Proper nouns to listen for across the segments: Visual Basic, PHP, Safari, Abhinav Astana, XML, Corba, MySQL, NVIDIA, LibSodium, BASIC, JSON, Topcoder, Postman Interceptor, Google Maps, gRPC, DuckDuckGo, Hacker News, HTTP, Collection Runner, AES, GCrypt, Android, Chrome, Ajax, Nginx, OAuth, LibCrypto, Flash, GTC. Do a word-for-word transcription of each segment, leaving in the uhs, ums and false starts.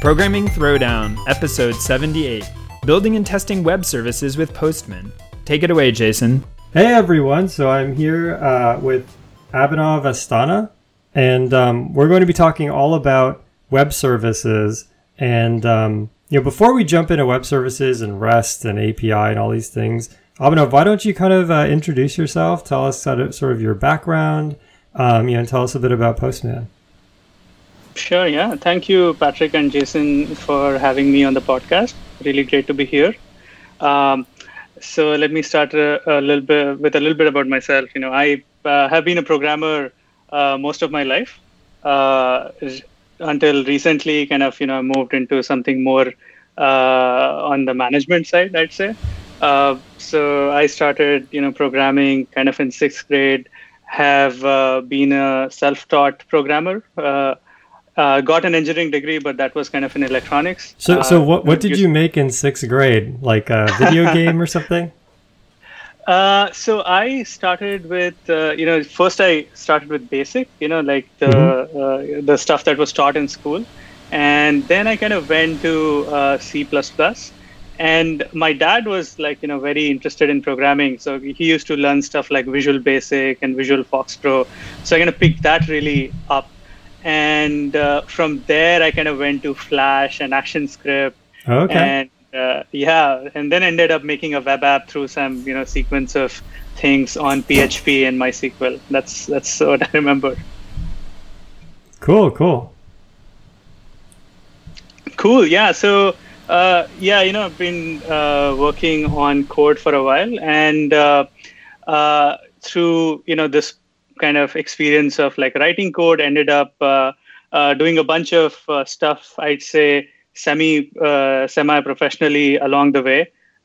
Programming Throwdown, Episode seventy-eight, Building and Testing Web Services with Postman. Take it away, Jason. Hey, everyone. So I'm here uh, with Abhinav Astana, and um, we're going to be talking all about web services. And um, you know, before we jump into web services and REST and A P I and all these things, Abhinav, why don't you kind of uh, introduce yourself, tell us sort of, sort of your background, um, you know, and tell us a bit about Postman. Sure, yeah. Thank you, Patrick and Jason, for having me on the podcast. Really great to be here. Um, so let me start a, a little bit with a little bit about myself. You know, I uh, have been a programmer uh, most of my life uh, until recently. Kind of, you know, I moved into something more uh, on the management side, I'd say. Uh, so I started, you know, programming kind of in sixth grade. Have uh, been a self-taught programmer. Uh, Uh, got an engineering degree, but that was kind of in electronics. So, uh, so what what did you make in sixth grade? Like a video game or something? Uh, so I started with, uh, you know, first I started with BASIC, you know, like the mm-hmm. uh, the stuff that was taught in school, and then I kind of went to uh, C plus plus. And my dad was like, you know, very interested in programming, so he used to learn stuff like Visual Basic and Visual Fox Pro. So I kind of picked that really up. And uh, from there, I kind of went to Flash and ActionScript, okay. and uh, yeah, and then ended up making a web app through some, you know, sequence of things on P H P and MySQL. That's that's what I remember. Cool, cool, cool. Yeah, so uh, yeah, you know, I've been uh, working on code for a while, and uh, uh, through you know this. kind of experience of like writing code, ended up uh, uh, doing a bunch of uh, stuff, I'd say semi uh, semi professionally along the way.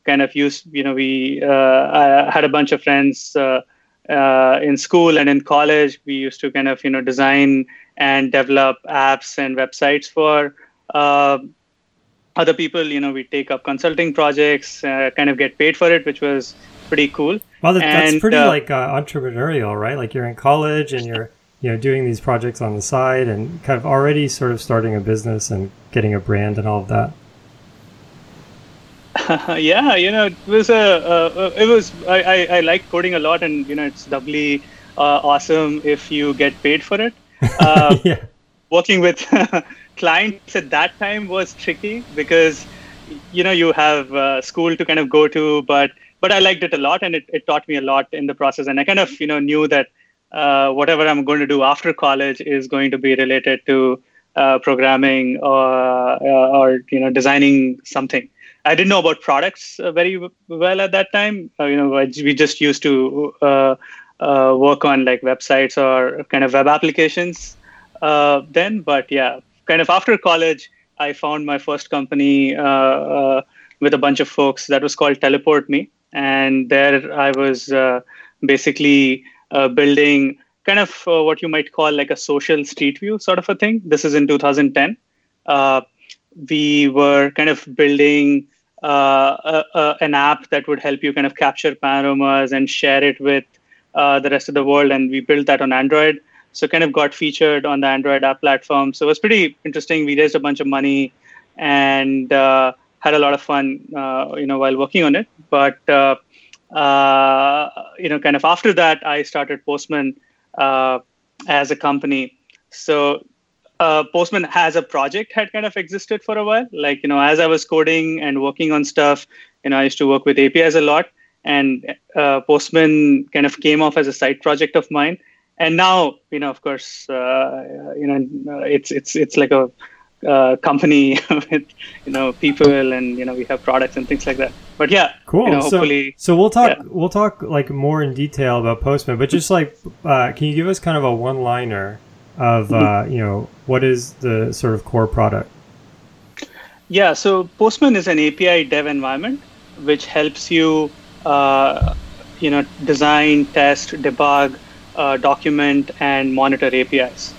Kind of use, you know, we uh, I had a bunch of friends uh, uh, in school and in college. We used to kind of, you know, design and develop apps and websites for uh, other people. You know, we take up consulting projects, uh, kind of get paid for it, which was pretty cool. Well, that's and, pretty uh, like uh, entrepreneurial, right? Like you're in college and you're, you know, doing these projects on the side and kind of already sort of starting a business and getting a brand and all of that. Uh, yeah, you know, it was a, uh, it was I, I, I like coding a lot, and you know, it's doubly uh, awesome if you get paid for it. Uh, yeah. Working with clients at that time was tricky because, you know, you have uh, school to kind of go to, but But I liked it a lot, and it, it taught me a lot in the process. And I kind of, you know, knew that uh, whatever I'm going to do after college is going to be related to uh, programming or, uh, or, you know, designing something. I didn't know about products uh, very w- well at that time. Uh, you know, we just used to uh, uh, work on like websites or kind of web applications uh, then. But yeah, kind of after college, I found my first company uh, uh, with a bunch of folks that was called Teleport Me. And there I was uh, basically uh, building kind of uh, what you might call like a social street view sort of a thing. This is in two thousand ten. Uh, we were kind of building uh, a, a, an app that would help you kind of capture panoramas and share it with uh, the rest of the world. And we built that on Android. So kind of got featured on the Android app platform. So it was pretty interesting. We raised a bunch of money and uh, had a lot of fun, uh, you know, while working on it. But, uh, uh, you know, kind of after that, I started Postman uh, as a company. So uh, Postman as a project had kind of existed for a while. Like, you know, as I was coding and working on stuff, you know, I used to work with A P Is a lot. And uh, Postman kind of came off as a side project of mine. And now, you know, of course, uh, you know, it's it's it's like a... Uh, company with, you know, people, and you know, we have products and things like that. But yeah, cool. You know, so, hopefully, so we'll talk. Yeah. We'll talk like more in detail about Postman. But just like, uh, can you give us kind of a one-liner of uh, you know, what is the sort of core product? Yeah. So Postman is an A P I dev environment which helps you, uh, you know, design, test, debug, uh, document, and monitor A P Is.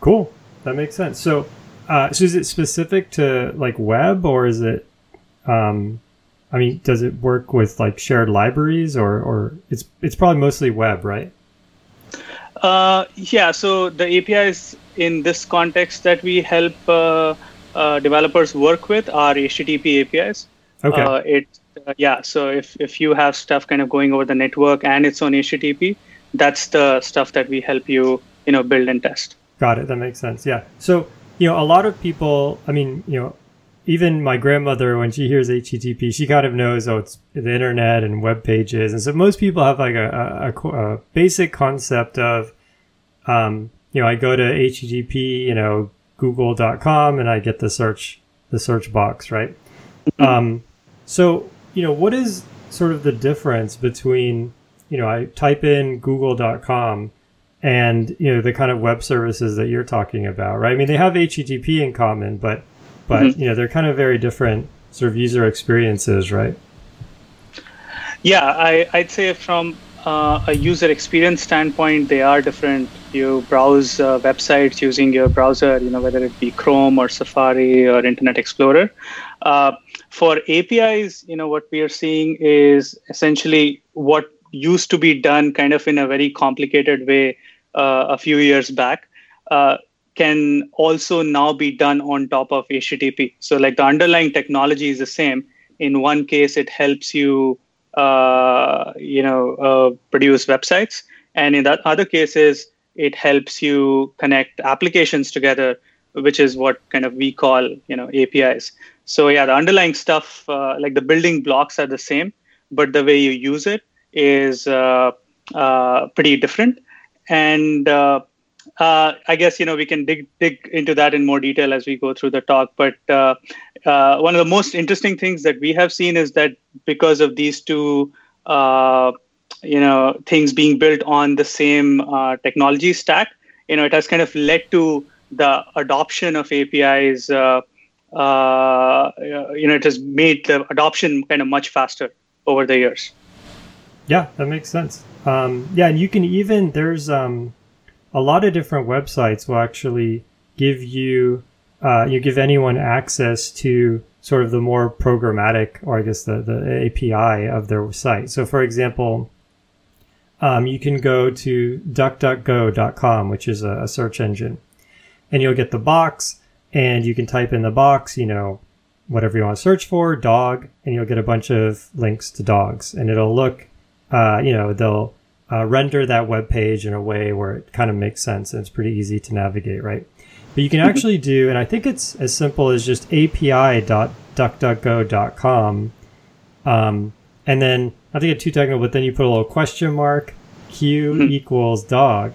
Cool. That makes sense. So, uh, so is it specific to like web, or is it Um, I mean, does it work with like shared libraries, or or it's it's probably mostly web, right? Uh, yeah. So the A P Is in this context that we help uh, uh, developers work with are H T T P A P Is. Okay. Uh, it uh, yeah. So if if you have stuff kind of going over the network and it's on H T T P, that's the stuff that we help you you know build and test. Got it. That makes sense. Yeah. So you know, a lot of people. I mean, you know. Even my grandmother, when she hears H T T P, she kind of knows, oh, it's the internet and web pages. And so most people have like a, a, a basic concept of, um, you know, I go to H T T P, you know, google dot com, and I get the search, the search box, right? Mm-hmm. Um, so, you know, what is sort of the difference between, you know, I type in google dot com and, you know, the kind of web services that you're talking about, right? I mean, they have H T T P in common, but But, mm-hmm. you know, they're kind of very different sort of user experiences, right? Yeah, I, I'd say from uh, a user experience standpoint, they are different. You browse uh, websites using your browser, you know, whether it be Chrome or Safari or Internet Explorer. Uh, for A P Is, you know, what we are seeing is essentially what used to be done kind of in a very complicated way uh, a few years back. Uh, can also now be done on top of H T T P. So like the underlying technology is the same. In one case, it helps you, uh, you know, uh, produce websites. And in that other cases, it helps you connect applications together, which is what kind of we call, you know, A P Is. So yeah, the underlying stuff, uh, like the building blocks are the same, but the way you use it is uh, uh, pretty different. And, uh, Uh, I guess, you know, we can dig dig into that in more detail as we go through the talk. But uh, uh, one of the most interesting things that we have seen is that because of these two, uh, you know, things being built on the same uh, technology stack, you know, it has kind of led to the adoption of A P Is. Uh, uh, you know, it has made the adoption kind of much faster over the years. Yeah, that makes sense. Um, yeah, and you can even, there's... Um... a lot of different websites will actually give you, uh, you give anyone access to sort of the more programmatic, or I guess the, the A P I of their site. So for example, um, you can go to duck duck go dot com, which is a, a search engine, and you'll get the box, and you can type in the box, you know, whatever you want to search for, dog, and you'll get a bunch of links to dogs, and it'll look, uh, you know, they'll, Uh, render that web page in a way where it kind of makes sense and it's pretty easy to navigate, right? But you can actually do, and I think it's as simple as just A P I dot duck duck go dot com. Um, and then, not to get too technical, but then you put a little question mark, Q equals dog.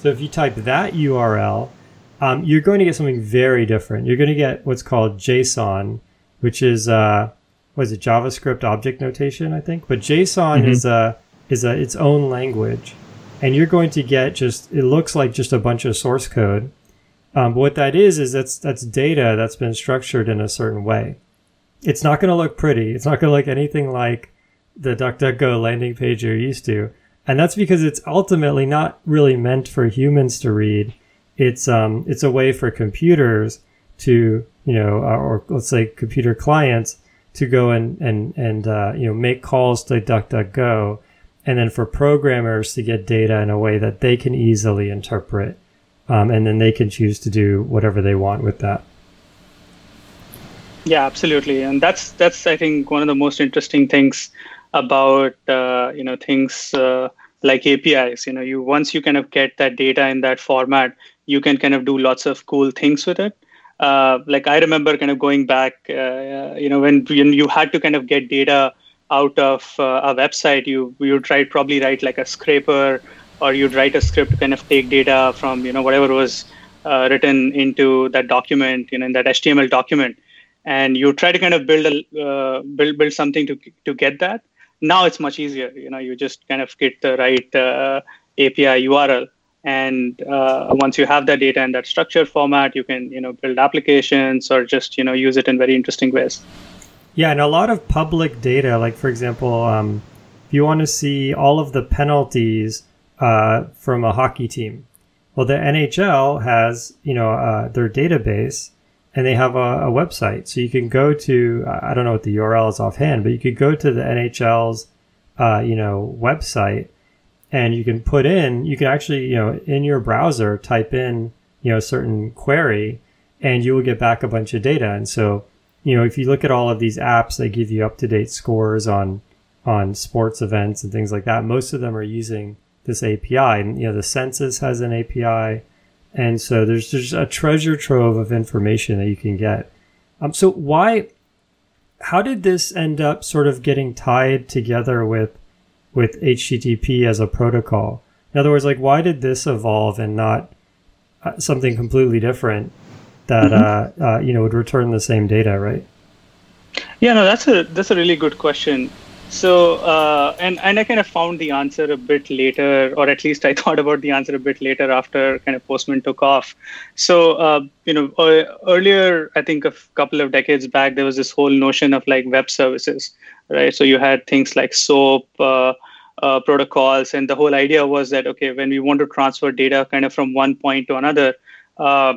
So if you type that U R L, um, you're going to get something very different. You're going to get what's called JSON, which is, uh, what is it, JavaScript object notation, I think? But JSON mm-hmm. is a... Uh, is a, its own language, and you're going to get just, it looks like just a bunch of source code. Um, but what that is, is that's, that's data that's been structured in a certain way. It's not going to look pretty. It's not going to look anything like the DuckDuckGo landing page you're used to. And that's because it's ultimately not really meant for humans to read. It's, um, it's a way for computers to, you know, or let's say computer clients to go and, and, and, uh, you know, make calls to DuckDuckGo, and then for programmers to get data in a way that they can easily interpret. Um, and then they can choose to do whatever they want with that. Yeah, absolutely. And that's, that's I think, one of the most interesting things about, uh, you know, things uh, like A P Is. You know, you once you kind of get that data in that format, you can kind of do lots of cool things with it. Uh, like I remember kind of going back, uh, you know, when, when you had to kind of get data out of uh, a website, you you tried probably write like a scraper, or you'd write a script to kind of take data from, you know, whatever was uh, written into that document, you know, in that H T M L document, and you try to kind of build a uh, build build something to to get that. Now it's much easier. You know, you just kind of get the right uh, A P I U R L, and uh, once you have that data in that structured format, you can, you know, build applications or just, you know, use it in very interesting ways. Yeah, and a lot of public data, like, for example, um, if you want to see all of the penalties uh, from a hockey team, well, the N H L has, you know, uh, their database, and they have a, a website. So you can go to, I don't know what the U R L is offhand, but you could go to the N H L's, uh, you know, website, and you can put in, you can actually, you know, in your browser, type in, you know, a certain query, and you will get back a bunch of data. And so, you know, if you look at all of these apps, they give you up-to-date scores on, on sports events and things like that. Most of them are using this A P I, and, you know, the census has an A P I. And so there's just a treasure trove of information that you can get. Um, so why, how did this end up sort of getting tied together with, with H T T P as a protocol? In other words, like, why did this evolve and not uh, something completely different that, mm-hmm. uh, uh, you know, would return the same data, right? Yeah, no, that's a, that's a really good question. So, uh, and, and I kind of found the answer a bit later, or at least I thought about the answer a bit later after kind of Postman took off. So, uh, you know, earlier, I think a couple of decades back, there was this whole notion of like web services, right? So you had things like SOAP, uh, uh, protocols, and the whole idea was that, okay, when we want to transfer data kind of from one point to another, uh,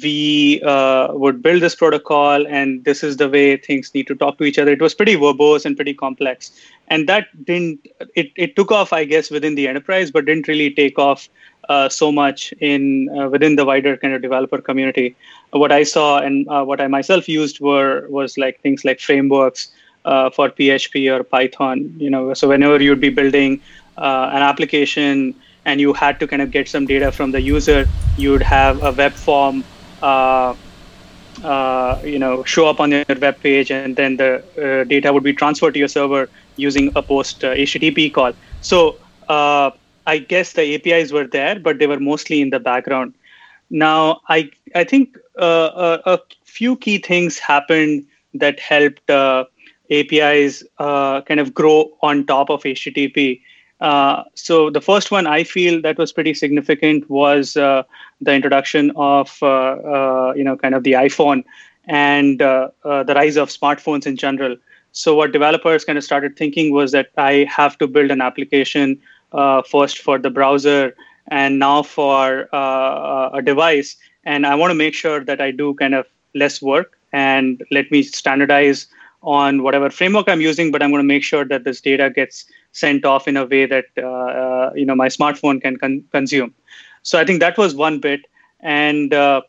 we uh, would build this protocol, and this is the way things need to talk to each other. It was pretty verbose and pretty complex. And that didn't, it, it took off, I guess, within the enterprise, but didn't really take off uh, so much in uh, within the wider kind of developer community. What I saw and uh, what I myself used were was like things like frameworks uh, for P H P or Python. You know, so whenever you'd be building uh, an application and you had to kind of get some data from the user, you would have a web form Uh, uh, you know, show up on your web page, and then the uh, data would be transferred to your server using a post uh, H T T P call. So uh, I guess the A P Is were there, but they were mostly in the background. Now, I I think uh, a, a few key things happened that helped uh, A P Is uh, kind of grow on top of H T T P. Uh, so the first one I feel that was pretty significant was uh, the introduction of, uh, uh, you know, kind of the iPhone and uh, uh, the rise of smartphones in general. So what developers kind of started thinking was that I have to build an application uh, first for the browser and now for uh, a device. And I want to make sure that I do kind of less work and let me standardize on whatever framework I'm using, but I'm going to make sure that this data gets sent off in a way that uh, uh, you know my smartphone can con- consume. So I think that was one bit, and uh,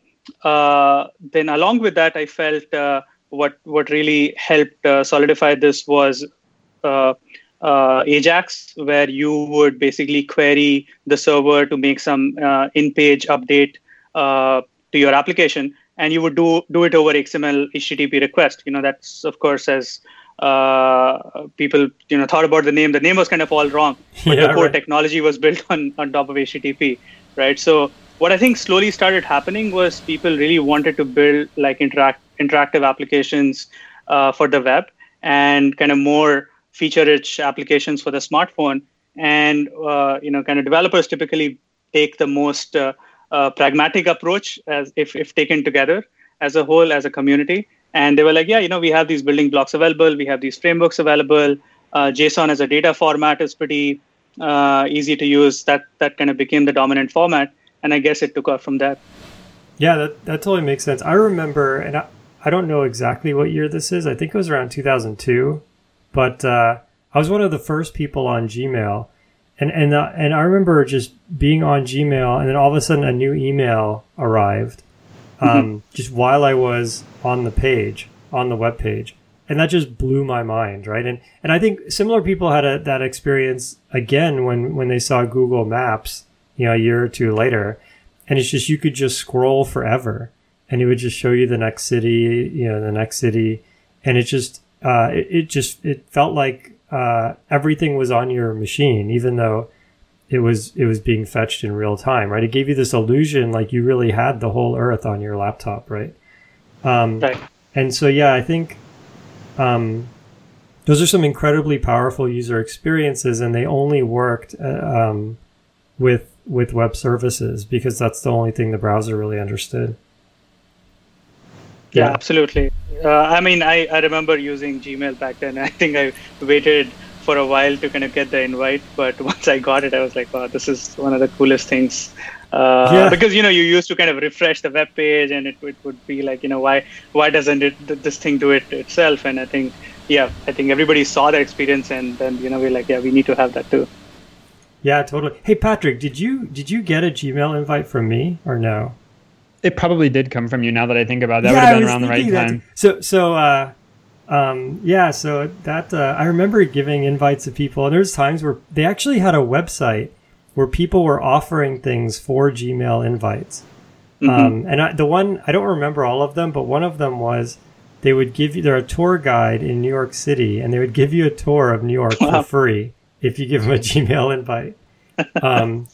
uh, then along with that, I felt uh, what what really helped uh, solidify this was uh, uh, Ajax, where you would basically query the server to make some uh, in-page update uh, to your application. And you would do do it over X M L H T T P request. You know, that's, of course, as uh, people, you know, thought about the name. The name was kind of all wrong, but yeah, the core right. technology was built on, on top of H T T P, right? So what I think slowly started happening was people really wanted to build like interact interactive applications uh, for the web and kind of more feature-rich applications for the smartphone. And, uh, you know, kind of developers typically take the most... Uh, Uh, pragmatic approach as if, if taken together as a whole, as a community. And they were like, yeah, you know, we have these building blocks available. We have these frameworks available. Uh, JSON as a data format is pretty uh, easy to use. That that kind of became the dominant format. And I guess it took off from that. Yeah, that, that totally makes sense. I remember, and I, I don't know exactly what year this is. I think it was around two thousand two. But uh, I was one of the first people on Gmail. And and uh, and I remember just being on Gmail, and then all of a sudden a new email arrived, um, mm-hmm. just while I was on the page, on the web page, and that just blew my mind, right? And and I think similar people had a, that experience again when, when they saw Google Maps, you know, a year or two later, and it's just you could just scroll forever, and it would just show you the next city, you know, the next city, and it just uh, it, it just it felt like. Uh, everything was on your machine, even though it was it was being fetched in real time, right? It gave you this illusion like you really had the whole earth on your laptop, right? Um, right. And so, yeah, I think um, those are some incredibly powerful user experiences, and they only worked uh, um, with with web services because that's the only thing the browser really understood. Yeah, yeah, absolutely. Uh, I mean, I, I remember using Gmail back then. I think I waited for a while to kind of get the invite, but once I got it, I was like, wow, this is one of the coolest things Uh, yeah. Because, you know, you used to kind of refresh the web page and it, it would be like, you know, why why doesn't it this thing do it itself? And I think, yeah, I think everybody saw that experience and then, you know, we're like, yeah, we need to have that too. Yeah, totally. Hey, Patrick, did you did you get a Gmail invite from me or no? It probably did come from you, now that I think about it. That yeah, would have been around the right that. time. So, so uh, um, yeah, so that uh, I remember giving invites to people. And there's times where they actually had a website where people were offering things for Gmail invites. Mm-hmm. Um, and I, the one, I don't remember all of them, but one of them was they would give you, they're a tour guide in New York City, and they would give you a tour of New York wow. for free if you give them a Gmail invite. Um,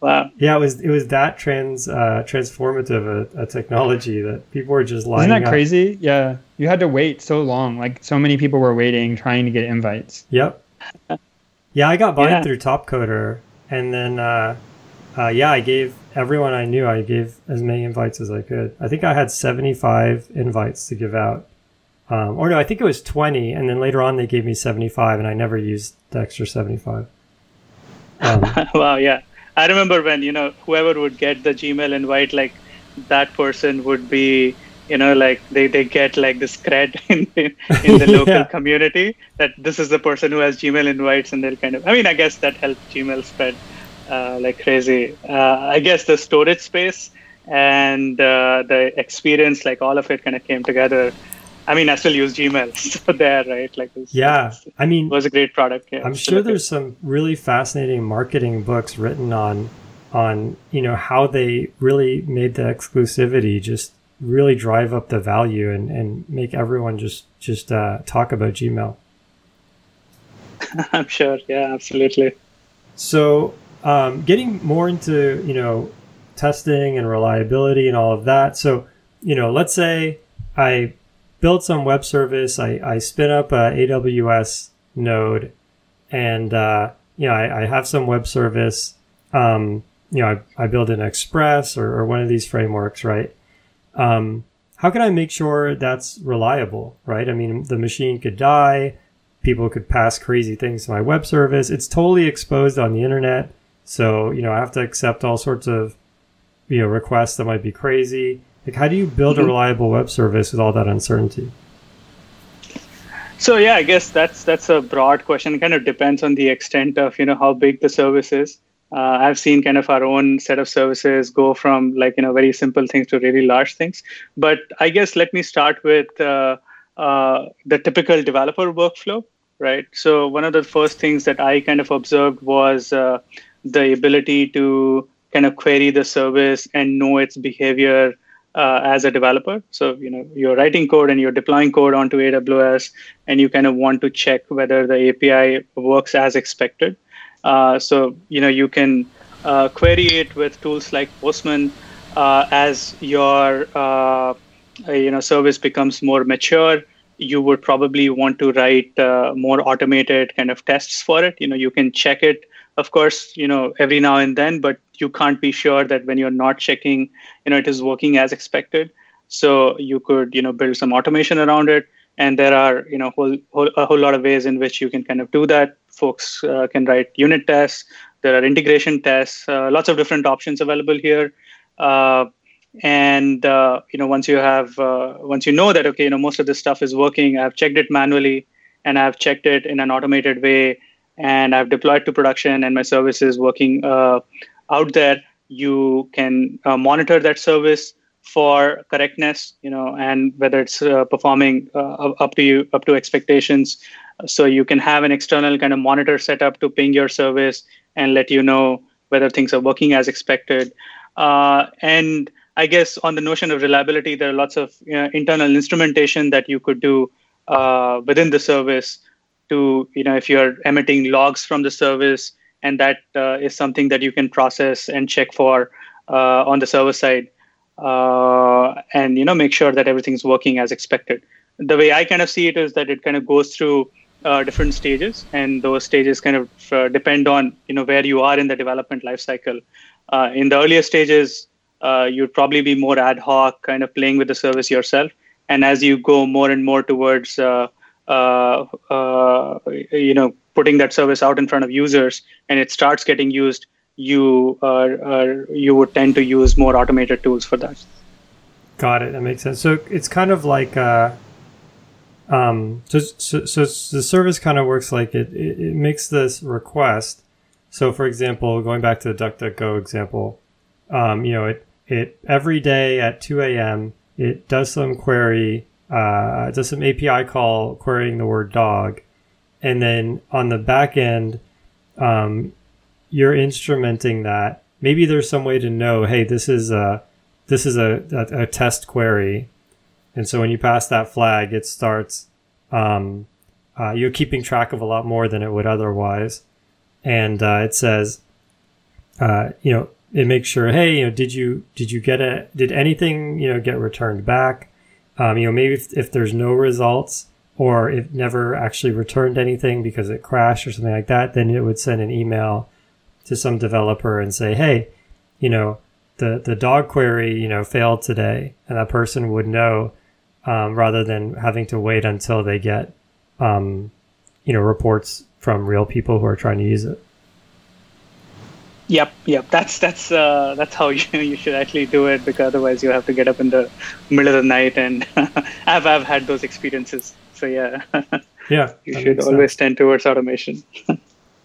wow. Yeah, it was it was that trans uh, transformative a, a technology that people were just lining up. Isn't that crazy? Yeah, you had to wait so long. Like so many people were waiting trying to get invites. Yep. Yeah, I got mine yeah. through Topcoder, and then uh, uh, yeah, I gave everyone I knew. I gave as many invites as I could. I think I had seventy-five invites to give out, um, or no, I think it was twenty, and then later on they gave me seventy-five, and I never used the extra seventy-five. Um, wow, yeah. I remember when, you know, whoever would get the Gmail invite, like that person would be, you know, like they, they get like this cred in the, in the yeah. local community that this is the person who has Gmail invites, and they'll kind of, I mean, I guess that helped Gmail spread uh, like crazy. Uh, I guess the storage space and uh, the experience, like all of it kind of came together. I mean, I still use Gmail so there, right? Like, it was, yeah, I mean, it was a great product. Yeah, I'm sure there's some really fascinating marketing books written on, on you know, how they really made the exclusivity just really drive up the value and, and make everyone just just uh, talk about Gmail. I'm sure. Yeah, absolutely. So, um, getting more into you know testing and reliability and all of that. So, you know, let's say I build some web service. I, I spin up a A W S node, and uh, you know I, I have some web service. Um, you know I, I build an Express or, or one of these frameworks, right? Um, how can I make sure that's reliable, right? I mean, the machine could die, people could pass crazy things to my web service. It's totally exposed on the internet, so you know I have to accept all sorts of you know requests that might be crazy. Like, how do you build a reliable web service with all that uncertainty? So, yeah, I guess that's that's a broad question. It kind of depends on the extent of, you know, how big the service is. Uh, I've seen kind of our own set of services go from, like, you know, very simple things to really large things. But I guess let me start with uh, uh, the typical developer workflow, right? So one of the first things that I kind of observed was uh, the ability to kind of query the service and know its behavior Uh, as a developer. So, you know, you're writing code and you're deploying code onto A W S, and you kind of want to check whether the A P I works as expected. Uh, so, you know, you can uh, query it with tools like Postman uh, as your, uh, you know, service becomes more mature. You would probably want to write uh, more automated kind of tests for it. You know, you can check it, of course, you know, every now and then, but you can't be sure that when you're not checking, you know, it is working as expected. So you could, you know, build some automation around it. And there are, you know, whole, whole, a whole lot of ways in which you can kind of do that. Folks uh, can write unit tests. There are integration tests, uh, lots of different options available here. Uh, and, uh, you know, once you have, uh, once you know that, okay, you know, most of this stuff is working, I've checked it manually and I've checked it in an automated way, and I've deployed to production and my service is working uh, out there, you can uh, monitor that service for correctness, you know, and whether it's uh, performing uh, up to you, up to expectations. So you can have an external kind of monitor set up to ping your service and let you know whether things are working as expected. Uh, and I guess on the notion of reliability, there are lots of you know, internal instrumentation that you could do uh, within the service to, you know, if you're emitting logs from the service, and that uh, is something that you can process and check for uh, on the server side, uh, and you know make sure that everything's working as expected. The way I kind of see it is that it kind of goes through uh, different stages, and those stages kind of uh, depend on you know where you are in the development lifecycle. Uh, in the earlier stages, uh, you'd probably be more ad hoc, kind of playing with the service yourself, and as you go more and more towards uh, uh, uh, you know. putting that service out in front of users, and it starts getting used, you are, are you would tend to use more automated tools for that. Got it. That makes sense. So it's kind of like uh, um, so, so so the service kind of works like it, it it makes this request. So for example, going back to the DuckDuckGo example, um, you know, it it every day at two a.m. it does some query, uh, it does some A P I call querying the word dog, and then on the back end, um, you're instrumenting that. Maybe there's some way to know, hey, this is a This is a, a, a test query. And so when you pass that flag, it starts, um, uh, you're keeping track of a lot more than it would otherwise. And uh, it says, uh, you know, it makes sure, hey, you know, did you did you get a, did anything, you know, get returned back? Um, you know, maybe if, if there's no results or it never actually returned anything because it crashed or something like that, then it would send an email to some developer and say, hey, you know, the the dog query, you know, failed today, and that person would know, um, rather than having to wait until they get, um, you know, reports from real people who are trying to use it. Yep, yep. That's that's uh, that's how you you should actually do it, because otherwise you have to get up in the middle of the night, and I've I've had those experiences. So yeah, yeah. You should always tend towards automation.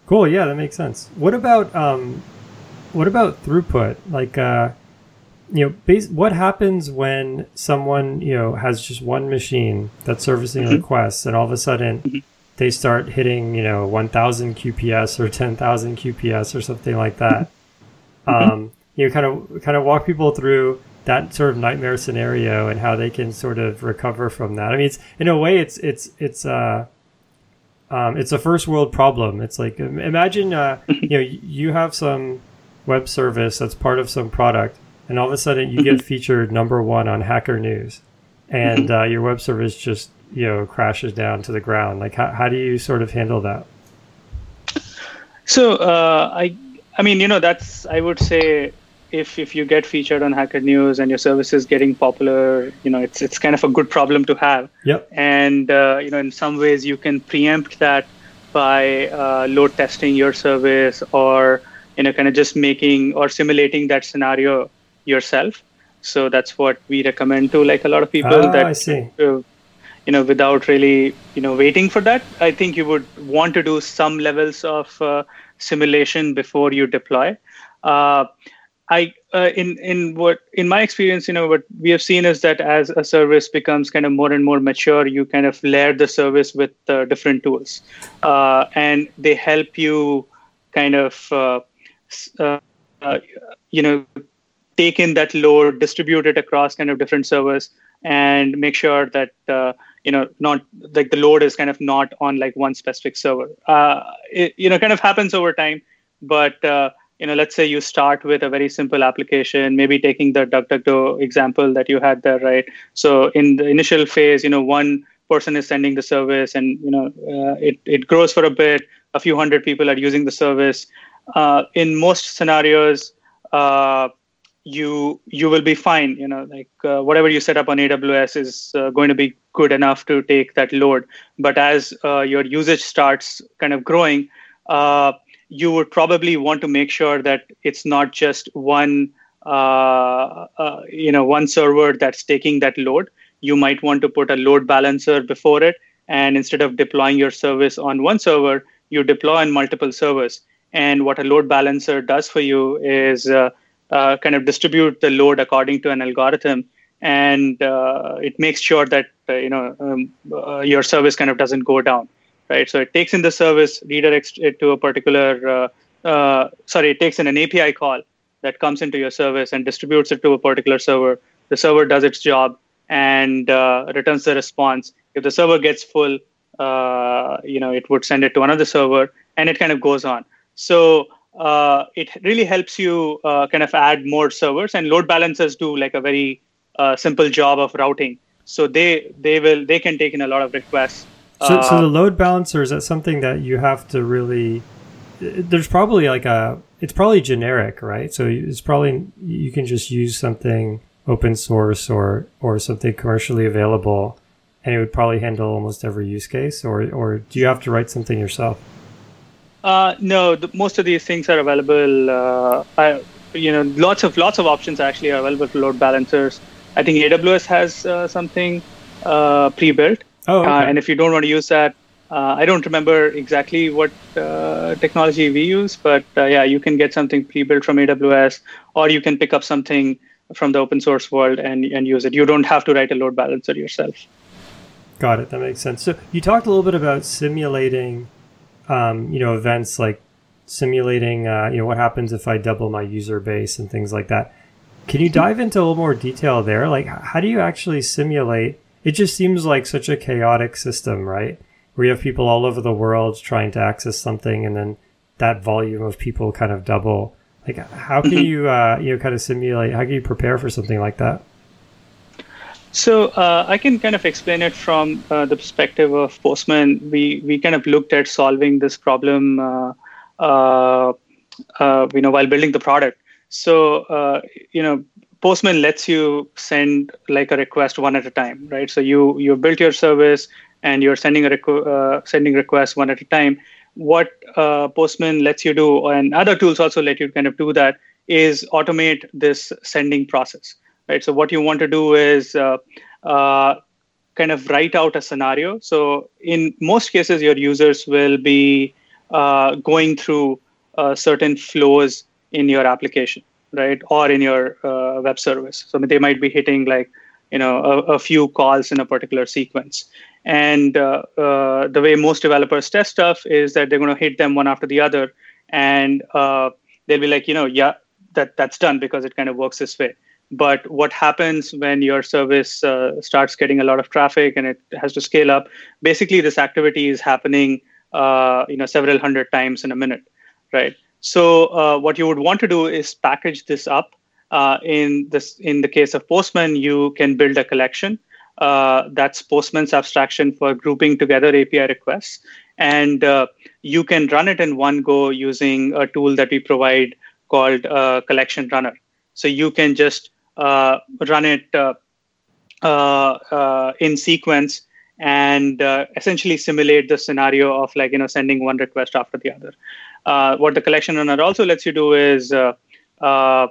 Cool. Yeah, that makes sense. What about um. What about throughput? Like, uh, you know, base, what happens when someone, you know, has just one machine that's servicing mm-hmm. requests, and all of a sudden mm-hmm. they start hitting, you know, one thousand Q P S or ten thousand Q P S or something like that? Mm-hmm. Um, you know, kind of kind of walk people through that sort of nightmare scenario and how they can sort of recover from that. I mean, it's in a way, it's it's it's. Uh, um, it's a first world problem. It's like, imagine, uh, you know, you have some web service that's part of some product, and all of a sudden you get featured number one on Hacker News, and uh, your web service just, you know, crashes down to the ground. Like, how how do you sort of handle that? So uh, I I mean, you know, that's, I would say, if if you get featured on Hacker News and your service is getting popular, you know, it's it's kind of a good problem to have. Yep. And uh, you know, in some ways you can preempt that by uh, load testing your service, or you know, kind of just making or simulating that scenario yourself. So that's what we recommend to like a lot of people. Ah, that, I see. Uh, you know, without really, you know, waiting for that, I think you would want to do some levels of uh, simulation before you deploy. Uh, I uh, in in what in my experience, you know, what we have seen is that as a service becomes kind of more and more mature, you kind of layer the service with uh, different tools, uh, and they help you kind of. Uh, Uh, uh, you know, take in that load, distribute it across kind of different servers, and make sure that uh, you know, not like the load is kind of not on like one specific server. Uh, it, you know, kind of happens over time. But uh, you know, let's say you start with a very simple application, maybe taking the DuckDuckGo example that you had there, right? So in the initial phase, you know, one person is sending the service, and you know, uh, it it grows for a bit. A few hundred people are using the service. Uh, in most scenarios, uh, you you will be fine. You know, like uh, whatever you set up on A W S is uh, going to be good enough to take that load. But as uh, your usage starts kind of growing, uh, you would probably want to make sure that it's not just one uh, uh, you know one server that's taking that load. You might want to put a load balancer before it, and instead of deploying your service on one server, you deploy on multiple servers. And what a load balancer does for you is uh, uh, kind of distribute the load according to an algorithm, and uh, it makes sure that uh, you know um, uh, your service kind of doesn't go down, right? So it takes in the service, redirects it to a particular, uh, uh, sorry, it takes in an A P I call that comes into your service and distributes it to a particular server. The server does its job and uh, returns the response. If the server gets full, uh, you know, it would send it to another server, and it kind of goes on. So uh, it really helps you uh, kind of add more servers, and load balancers do like a very uh, simple job of routing. So they they will they can take in a lot of requests. So, uh, so the load balancer, is that something that you have to really? There's probably like a it's probably generic, right? So it's probably you can just use something open source or or something commercially available, and it would probably handle almost every use case. Or or do you have to write something yourself? Uh, no, the, most of these things are available. Uh, I, you know, lots of lots of options actually are available for load balancers. I think A W S has uh, something uh, pre-built. Oh, okay. uh, and if you don't want to use that, uh, I don't remember exactly what uh, technology we use, but uh, yeah, you can get something pre-built from A W S, or you can pick up something from the open source world and, and use it. You don't have to write a load balancer yourself. Got it. That makes sense. So you talked a little bit about simulating, um, you know, events like simulating, uh, you know, what happens if I double my user base and things like that. Can you dive into a little more detail there? Like, how do you actually simulate? It just seems like such a chaotic system, right? Where you have people all over the world trying to access something, and then that volume of people kind of double. Like, how can you, uh, you know, kind of simulate? How can you prepare for something like that? So uh, I can kind of explain it from uh, the perspective of Postman. We we kind of looked at solving this problem, uh, uh, uh, you know, while building the product. So, uh, you know, Postman lets you send like a request one at a time, right? So you you built your service and you're sending a requ- uh, sending requests one at a time. What uh, Postman lets you do, and other tools also let you kind of do that, is automate this sending process, right? So what you want to do is uh, uh, kind of write out a scenario. So in most cases, your users will be uh, going through uh, certain flows in your application, right? Or in your uh, web service. So they might be hitting like, you know, a, a few calls in a particular sequence. And uh, uh, the way most developers test stuff is that they're going to hit them one after the other. And uh, they'll be like, you know, yeah, that that's done because it kind of works this way. But what happens when your service uh, starts getting a lot of traffic and it has to scale up? Basically, this activity is happening, uh, you know, several hundred times in a minute, right? So uh, what you would want to do is package this up. Uh, in this, in the case of Postman, you can build a collection. Uh, that's Postman's abstraction for grouping together A P I requests. And uh, you can run it in one go using a tool that we provide called uh, Collection Runner. So you can just uh, run it uh, uh, uh, in sequence and uh, essentially simulate the scenario of like, you know, sending one request after the other. Uh, what the collection runner also lets you do is uh, uh,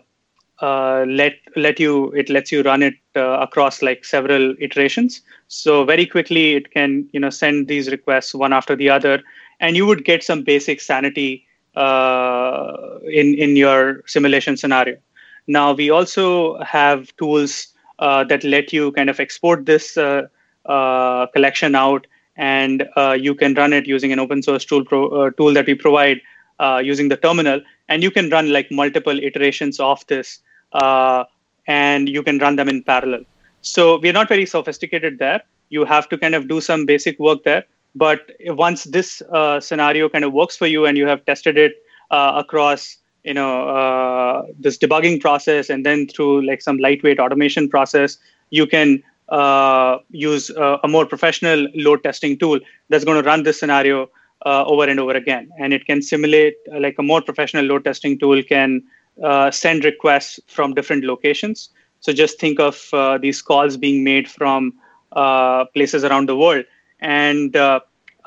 uh, let let you it lets you run it uh, across like several iterations. So very quickly it can, you know, send these requests one after the other, and you would get some basic sanity uh, in in your simulation scenario. Now we also have tools uh, that let you kind of export this uh, uh, collection out, and uh, you can run it using an open source tool pro, uh, tool that we provide. Uh, using the terminal, and you can run like multiple iterations of this, uh, and you can run them in parallel. So we're not very sophisticated there. You have to kind of do some basic work there. But once this uh, scenario kind of works for you, and you have tested it uh, across, you know, uh, this debugging process, and then through like some lightweight automation process, you can uh, use a, a more professional load testing tool that's going to run this scenario Uh, over and over again. And it can simulate uh, like a more professional load testing tool can uh, send requests from different locations. So just think of uh, these calls being made from uh, places around the world. And uh,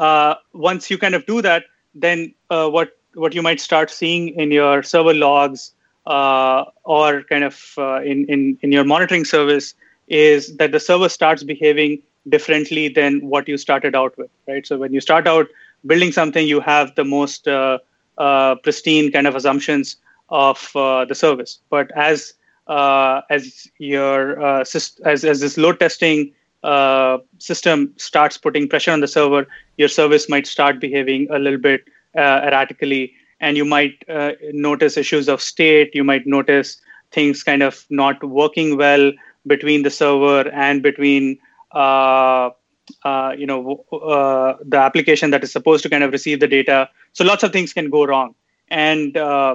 uh, once you kind of do that, then uh, what, what you might start seeing in your server logs uh, or kind of uh, in, in, in your monitoring service is that the server starts behaving differently than what you started out with, right? So when you start out building something, you have the most uh, uh, pristine kind of assumptions of uh, the service. But as uh, as your uh, syst- as as this load testing uh, system starts putting pressure on the server, your service might start behaving a little bit uh, erratically, and you might uh, notice issues of state. You might notice things kind of not working well between the server and between Uh, Uh, you know, uh, the application that is supposed to kind of receive the data. So lots of things can go wrong. And, uh,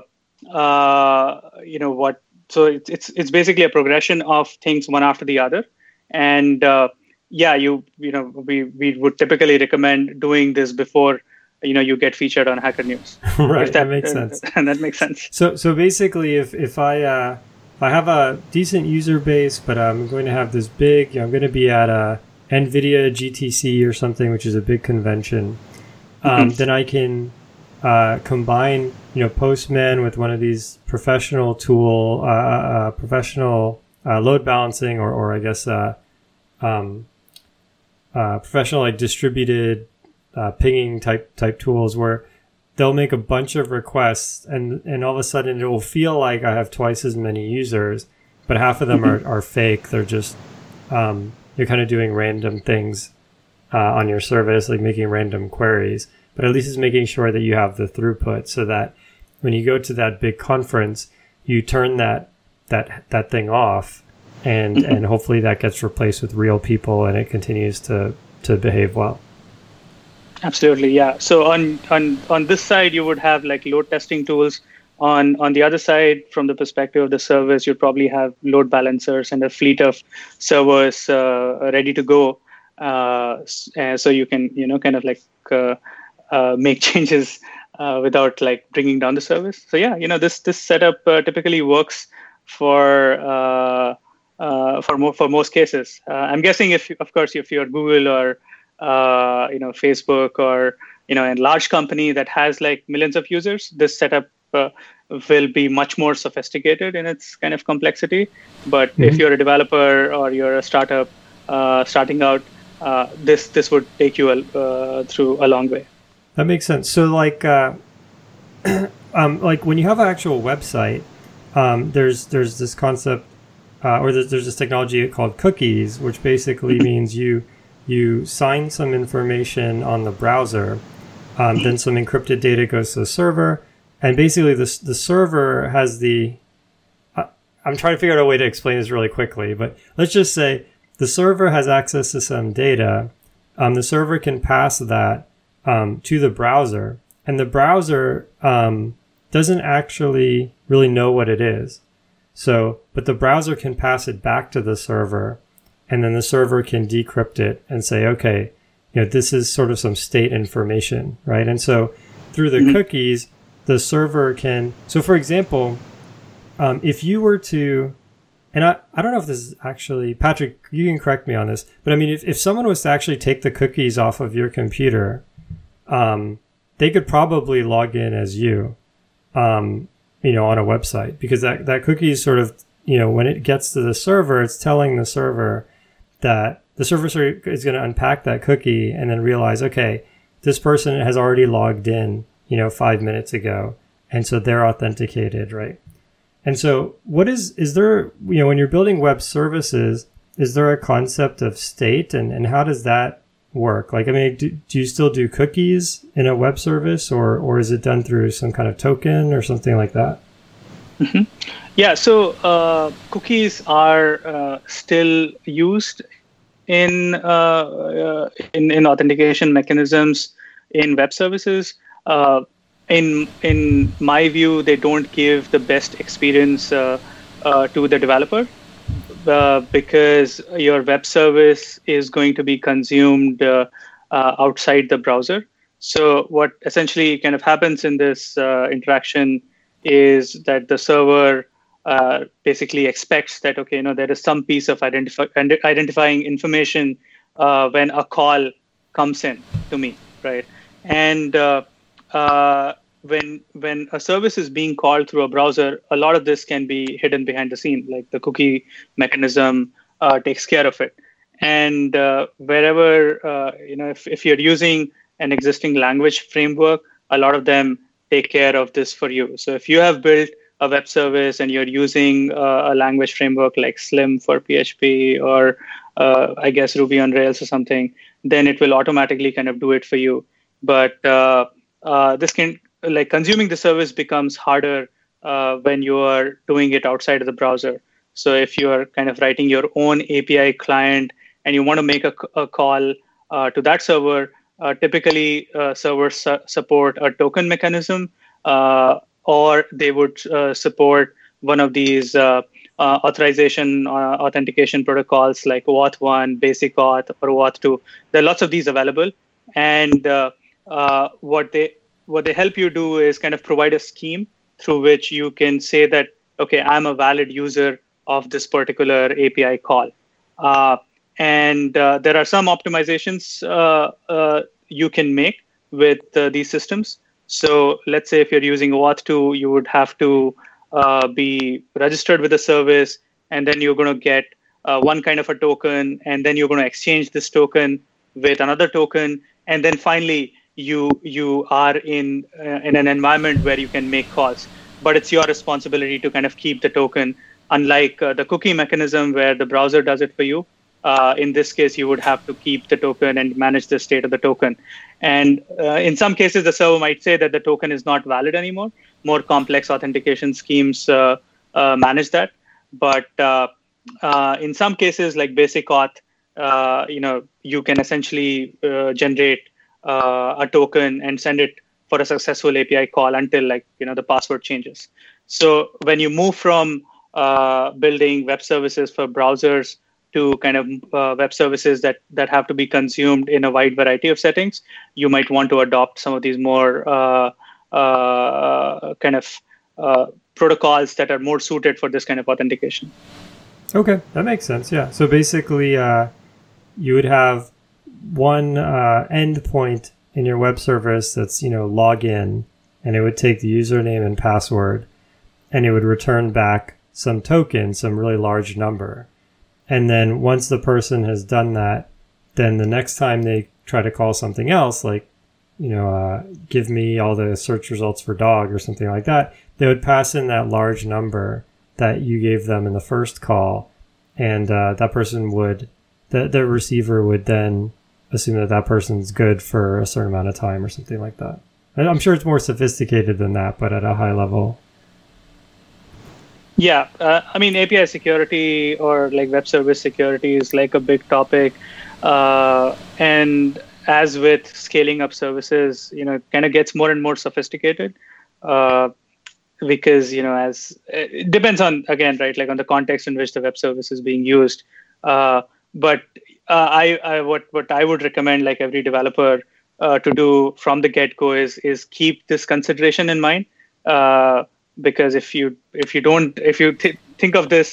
uh, you know, what, so it's, it's, it's basically a progression of things one after the other. And uh, yeah, you, you know, we, we would typically recommend doing this before, you know, you get featured on Hacker News. Right. That, that makes sense. And that makes sense. So, so basically if, if I, uh, if I have a decent user base, but I'm going to have this big, I'm going to be at a NVIDIA G T C or something, which is a big convention, um, mm-hmm. then I can uh, combine, you know, Postman with one of these professional tool, uh, uh, professional uh, load balancing, or, or I guess uh, um, uh, professional like distributed uh, pinging type type tools, where they'll make a bunch of requests, and, and all of a sudden it will feel like I have twice as many users, but half of them are, are fake. They're just, um, you're kind of doing random things uh, on your service, like making random queries. But at least it's making sure that you have the throughput so that when you go to that big conference, you turn that that that thing off, and, and hopefully that gets replaced with real people and it continues to, to behave well. Absolutely, yeah. So on, on on this side, you would have like load testing tools. On on the other side, from the perspective of the service, you'd probably have load balancers and a fleet of servers uh, ready to go. Uh, so you can, you know, kind of like uh, uh, make changes uh, without like bringing down the service. So yeah, you know, this this setup uh, typically works for uh, uh, for mo- for most cases. Uh, I'm guessing if, of course, if you're Google or Uh, you know, Facebook, or, you know, a large company that has like millions of users, this setup uh, will be much more sophisticated in its kind of complexity. But mm-hmm. if you're a developer or you're a startup uh, starting out, uh, this this would take you uh, through a long way. That makes sense. So like, uh, um, like when you have an actual website, um, there's there's this concept, uh, or there's there's this technology called cookies, which basically means you. You sign some information on the browser, um, then some encrypted data goes to the server, and basically the the server has the. Uh, I'm trying to figure out a way to explain this really quickly, but let's just say the server has access to some data. Um, the server can pass that um, to the browser, and the browser um, doesn't actually really know what it is. So, but the browser can pass it back to the server. And then the server can decrypt it and say, okay, you know, this is sort of some state information, right? And so through the mm-hmm. cookies, the server can... So for example, um, if you were to... And I, I don't know if this is actually... Patrick, you can correct me on this. But I mean, if, if someone was to actually take the cookies off of your computer, um, they could probably log in as you, um, you know, on a website. Because that, that cookie is sort of, you know, when it gets to the server, it's telling the server... that the server is going to unpack that cookie and then realize, okay, this person has already logged in, you know, five minutes ago. And so they're authenticated, right? And so what is, is there, you know, when you're building web services, is there a concept of state, and, and how does that work? Like, I mean, do, do you still do cookies in a web service, or, or is it done through some kind of token or something like that? Mm-hmm. Yeah, so uh, cookies are uh, still used in, uh, uh, in in authentication mechanisms in web services. Uh, in in my view, they don't give the best experience uh, uh, to the developer uh, because your web service is going to be consumed uh, uh, outside the browser. So what essentially kind of happens in this uh, interaction is that the server uh, basically expects that, okay, you know, there is some piece of identifi- identifying information uh, when a call comes in to me, right? And uh, uh, when when a service is being called through a browser, a lot of this can be hidden behind the scene, like the cookie mechanism uh, takes care of it. And uh, wherever, uh, you know, if, if you're using an existing language framework, a lot of them take care of this for you. So if you have built a web service and you're using uh, a language framework like Slim for P H P, or uh, I guess Ruby on Rails or something, then it will automatically kind of do it for you. But uh, uh, this can, like, consuming the service becomes harder uh, when you are doing it outside of the browser. So if you are kind of writing your own A P I client and you want to make a, a call uh, to that server, Uh, typically, uh, servers su- support a token mechanism, uh, or they would uh, support one of these uh, uh, authorization uh, authentication protocols like O auth one, BASIC auth, or O auth two. There are lots of these available, and uh, uh, what they what they help you do is kind of provide a scheme through which you can say that, okay, I'm a valid user of this particular A P I call. Uh, And uh, there are some optimizations uh, uh, you can make with uh, these systems. So let's say if you're using O auth two, you would have to uh, be registered with the service, and then you're going to get uh, one kind of a token, and then you're going to exchange this token with another token, and then finally you you are in uh, in an environment where you can make calls. But it's your responsibility to kind of keep the token. Unlike uh, the cookie mechanism where the browser does it for you, uh, in this case, you would have to keep the token and manage the state of the token. And uh, in some cases, the server might say that the token is not valid anymore. More complex authentication schemes uh, uh, manage that. But uh, uh, in some cases, like basic auth, uh, you know, you can essentially uh, generate uh, a token and send it for a successful A P I call until, like, you know, the password changes. So when you move from uh, building web services for browsers to kind of uh, web services that that have to be consumed in a wide variety of settings, you might want to adopt some of these more uh, uh, kind of uh, protocols that are more suited for this kind of authentication. Okay, that makes sense. Yeah. So basically, uh, you would have one uh, endpoint in your web service that's, you know, log in, and it would take the username and password, and it would return back some token, some really large number. And then once the person has done that, then the next time they try to call something else, like, you know, uh, give me all the search results for dog or something like that, they would pass in that large number that you gave them in the first call. And uh, that person would, the, the receiver would then assume that that person's good for a certain amount of time or something like that. And I'm sure it's more sophisticated than that, but at a high level. Yeah, uh, I mean, A P I security or like web service security is like a big topic. Uh, and as with scaling up services, you know, it kind of gets more and more sophisticated uh, because, you know, as it depends on, again, right, like on the context in which the web service is being used. Uh, but Uh, I, I what what I would recommend, like every developer, uh, to do from the get-go is is keep this consideration in mind, uh, because if you if you don't if you th- think of this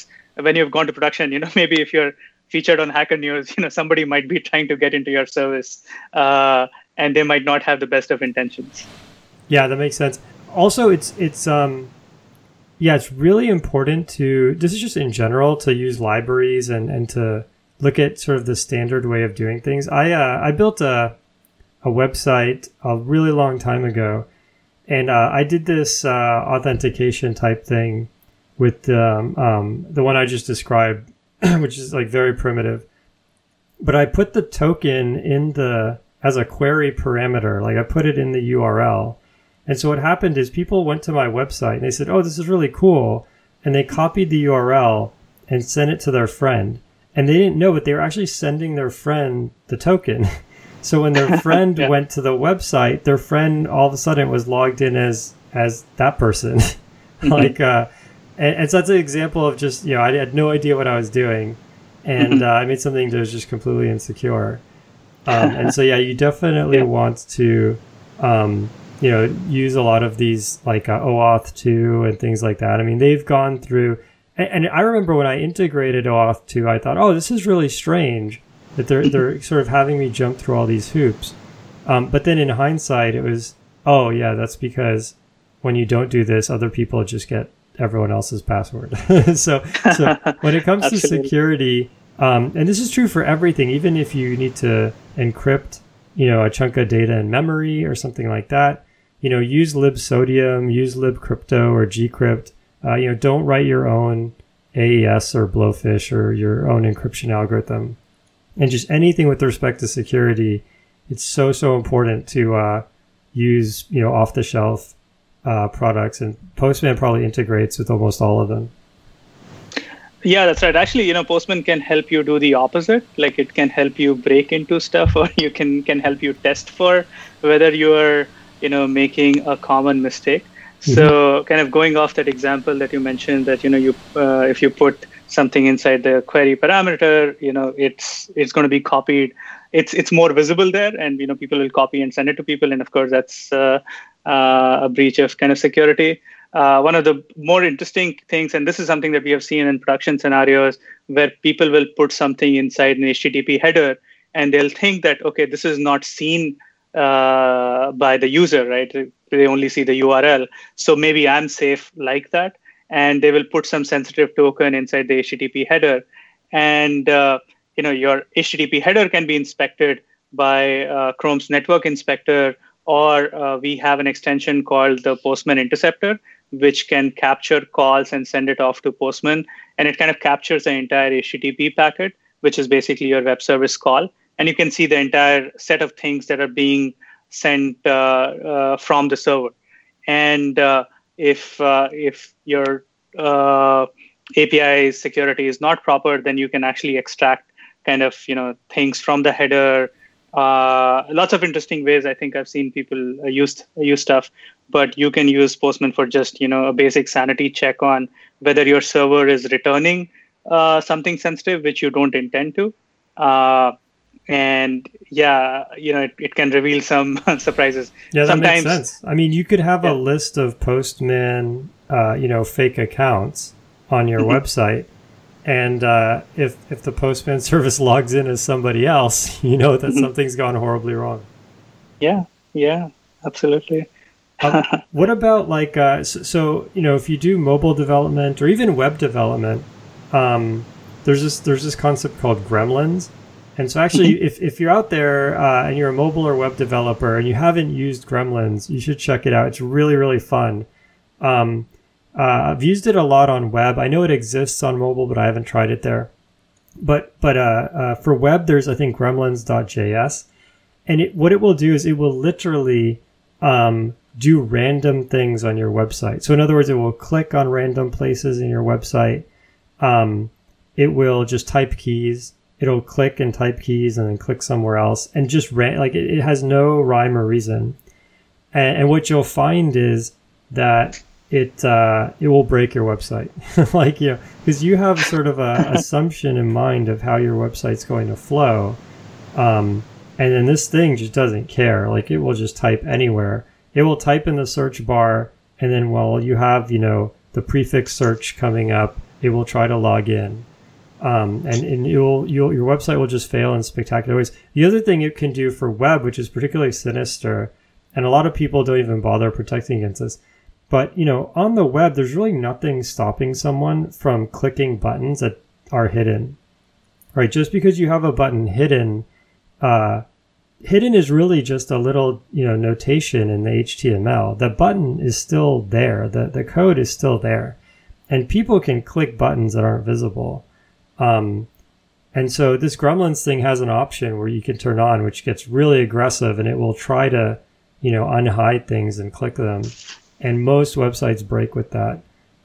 when you've gone to production, you know, maybe if you're featured on Hacker News, you know, somebody might be trying to get into your service, uh, and they might not have the best of intentions. Yeah, that makes sense. Also, it's it's um, yeah, it's really important to, this is just in general, to use libraries and and to look at sort of the standard way of doing things. I uh, I built a a website a really long time ago, and uh, I did this uh, authentication type thing with um, um, the one I just described, which is like very primitive. But I put the token in the, as a query parameter, like I put it in the U R L. And so what happened is people went to my website and they said, oh, this is really cool. And they copied the U R L and sent it to their friend. And they didn't know, but they were actually sending their friend the token. So when their friend yeah. went to the website, their friend all of a sudden was logged in as as that person. Like, uh, and, and so that's an example of just, you know, I had no idea what I was doing. And uh, I made something that was just completely insecure. Um, and so, yeah, you definitely yeah. want to, um, you know, use a lot of these like uh, O auth two and things like that. I mean, they've gone through... And I remember when I integrated O auth two, I thought, oh, this is really strange that they're they're sort of having me jump through all these hoops. Um, but then in hindsight, it was, oh, yeah, that's because when you don't do this, other people just get everyone else's password. so, so when it comes to security, um, and this is true for everything, even if you need to encrypt, you know, a chunk of data in memory or something like that, you know, use libsodium, use libcrypto or gcrypt. Uh, you know, don't write your own A E S or Blowfish or your own encryption algorithm, and just anything with respect to security. It's so so important to uh, use you know off the shelf uh, products, and Postman probably integrates with almost all of them. Yeah, that's right. Actually, you know, Postman can help you do the opposite. Like it can help you break into stuff, or you can can help you test for whether you're you know making a common mistake. So kind of going off that example that you mentioned, that, you know, you uh, if you put something inside the query parameter, you know, it's it's going to be copied. It's it's more visible there, and, you know, people will copy and send it to people. And of course, that's uh, uh, a breach of kind of security. Uh, one of the more interesting things, and this is something that we have seen in production scenarios, where people will put something inside an H T T P header, and they'll think that, okay, this is not seen Uh, by the user, right? they only see the U R L. So maybe I'm safe like that. And they will put some sensitive token inside the H T T P header. And uh, you know, your H T T P header can be inspected by uh, Chrome's network inspector, or uh, we have an extension called the Postman interceptor, which can capture calls and send it off to Postman. And it kind of captures the entire H T T P packet, which is basically your web service call. And you can see the entire set of things that are being sent uh, uh, from the server. And uh, if uh, if your uh, A P I security is not proper, then you can actually extract kind of you know things from the header. Uh, lots of interesting ways. I think I've seen people uh, use use stuff, but you can use Postman for just you know a basic sanity check on whether your server is returning uh, something sensitive which you don't intend to, uh, and yeah, you know it, it can reveal some surprises. Yeah, that Sometimes, makes sense. I mean, you could have yeah. a list of Postman, uh, you know, fake accounts on your mm-hmm. website. And uh, if if the Postman service logs in as somebody else, you know that something's gone horribly wrong. Yeah, yeah, absolutely. um, what about like, uh, so, so, you know, if you do mobile development or even web development, um, there's this there's this concept called gremlins. And so actually, if, if you're out there uh, and you're a mobile or web developer and you haven't used gremlins, you should check it out. It's really, really fun. Um Uh, I've used it a lot on web. I know it exists on mobile, but I haven't tried it there. But but uh, uh, for web, there's, I think, gremlins dot j s. And it, what it will do is it will literally um, do random things on your website. So in other words, it will click on random places in your website. Um, it will just type keys. It'll click and type keys and then click somewhere else. And just ran- like it, it has no rhyme or reason. And, and what you'll find is that it uh, it will break your website, like you know, because you have sort of a assumption in mind of how your website's going to flow, um, and then this thing just doesn't care. Like it will just type anywhere. It will type in the search bar, and then while you have you know the prefix search coming up, it will try to log in, um, and and it will you'll, your website will just fail in spectacular ways. The other thing it can do for web, which is particularly sinister, and a lot of people don't even bother protecting against this. But, you know, on the web, there's really nothing stopping someone from clicking buttons that are hidden, right? Just because you have a button hidden, uh, hidden is really just a little, you know, notation in the H T M L. The button is still there. The, the code is still there. And people can click buttons that aren't visible. Um, and so this Gremlins thing has an option where you can turn on, which gets really aggressive, and it will try to, you know, unhide things and click them. And most websites break with that.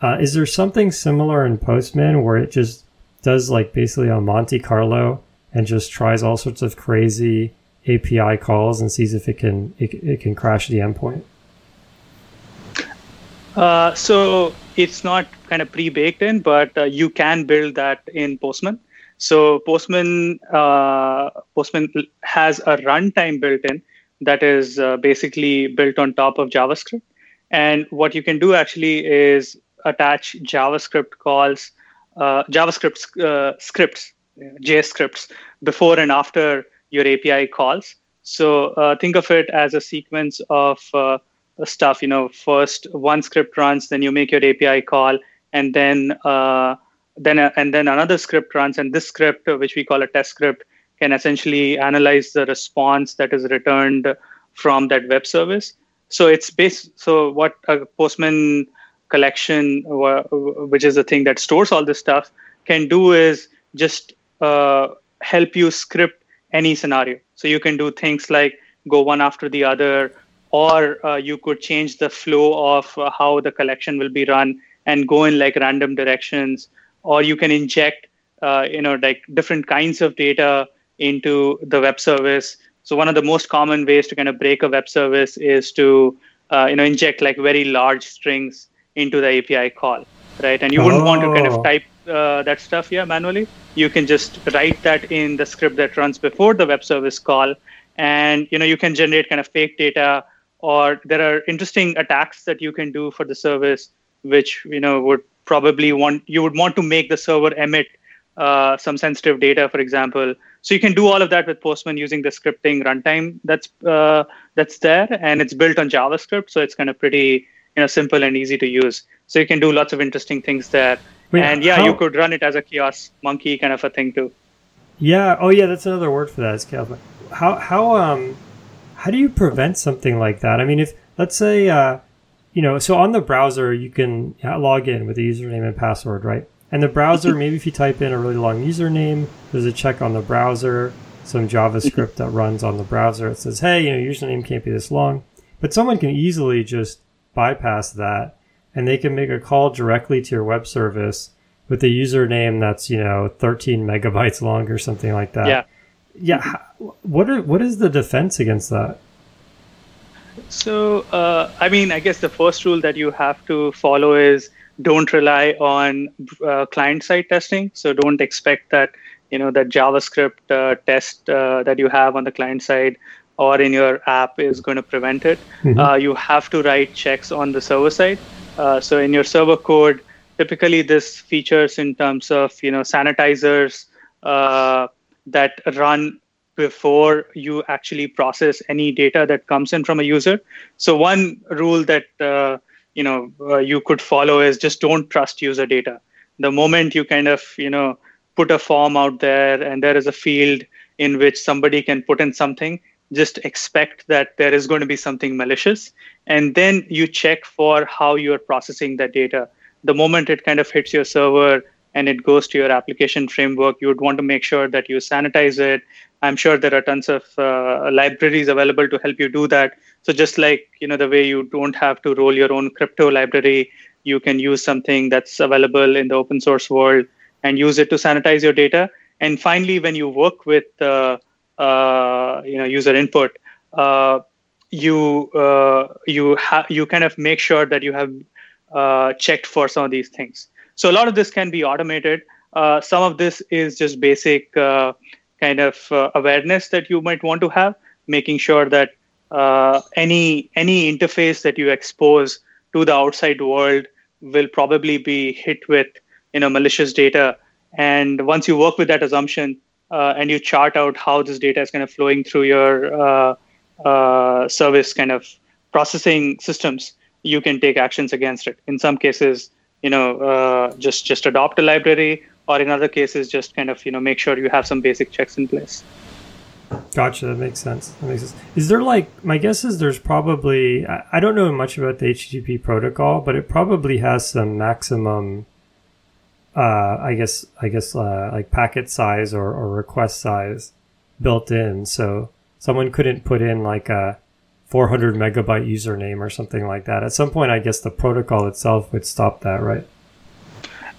Uh, is there something similar in Postman where it just does like basically a Monte Carlo and just tries all sorts of crazy A P I calls and sees if it can it, it can crash the endpoint? Uh, so it's not kind of pre-baked in, but uh, you can build that in Postman. So Postman uh, Postman has a runtime built in that is uh, basically built on top of JavaScript. And what you can do actually is attach JavaScript calls, uh, JavaScript uh, scripts, JScripts, before and after your A P I calls. So uh, think of it as a sequence of uh, stuff. You know, first one script runs, then you make your A P I call, and then uh, then uh, and then another script runs. And this script, which we call a test script, can essentially analyze the response that is returned from that web service. So it's based. So what a Postman collection, which is the thing that stores all this stuff, can do is just uh, help you script any scenario. So you can do things like go one after the other, or uh, you could change the flow of uh, how the collection will be run and go in like random directions, or you can inject, uh, you know, like different kinds of data into the web service. So one of the most common ways to kind of break a web service is to, uh, you know, inject like very large strings into the A P I call, right? And you wouldn't oh. want to kind of type uh, that stuff yeah, manually. You can just write that in the script that runs before the web service call. And, you know, you can generate kind of fake data, or there are interesting attacks that you can do for the service, which, you know, would probably want, you would want to make the server emit uh, some sensitive data, for example. So you can do all of that with Postman using the scripting runtime that's uh, that's there, and it's built on JavaScript, so it's kind of pretty you know simple and easy to use. So you can do lots of interesting things there. Wait, and yeah, how? You could run it as a kiosk monkey kind of a thing too. Yeah. Oh yeah, that's another word for that. Is kiosk. How how um how do you prevent something like that? I mean, if let's say uh, you know, so on the browser you can log in with a username and password, right? And the browser, maybe if you type in a really long username, there's a check on the browser, some JavaScript that runs on the browser. It says, hey, you know, your username can't be this long. But someone can easily just bypass that, and they can make a call directly to your web service with a username that's, you know, thirteen megabytes long or something like that. Yeah. Yeah. What are, what is the defense against that? So, uh, I mean, I guess the first rule that you have to follow is don't rely on uh, client-side testing. So don't expect that, you know, that JavaScript uh, test uh, that you have on the client side or in your app is going to prevent it. Mm-hmm. Uh, you have to write checks on the server side. Uh, so in your server code, typically this features in terms of, you know, sanitizers uh, that run before you actually process any data that comes in from a user. So one rule that uh, you know uh, you could follow is just don't trust user data. The moment you kind of you know put a form out there and there is a field in which somebody can put in something, just expect that there is going to be something malicious, and then you check for how you are processing that data. The moment it kind of hits your server and it goes to your application framework, you would want to make sure that you sanitize it. I'm sure there are tons of uh, libraries available to help you do that. So just like, you know, the way you don't have to roll your own crypto library, you can use something that's available in the open source world and use it to sanitize your data. And finally, when you work with, uh, uh, you know, user input, uh, you uh, you ha- you kind of make sure that you have uh, checked for some of these things. So a lot of this can be automated. Uh, some of this is just basic uh, kind of uh, awareness that you might want to have, making sure that uh, any any interface that you expose to the outside world will probably be hit with you know malicious data. And once you work with that assumption uh, and you chart out how this data is kind of flowing through your uh, uh, service kind of processing systems, you can take actions against it. In some cases, you know, uh, just, just adopt a library, or in other cases, just kind of, you know, make sure you have some basic checks in place. Gotcha. That makes sense. That makes sense. Is there like, my guess is there's probably, I, I don't know much about the H T T P protocol, but it probably has some maximum, uh, I guess, I guess uh, like packet size or, or request size built in. So someone couldn't put in like a four hundred megabyte username or something like that. At some point, I guess the protocol itself would stop that, right?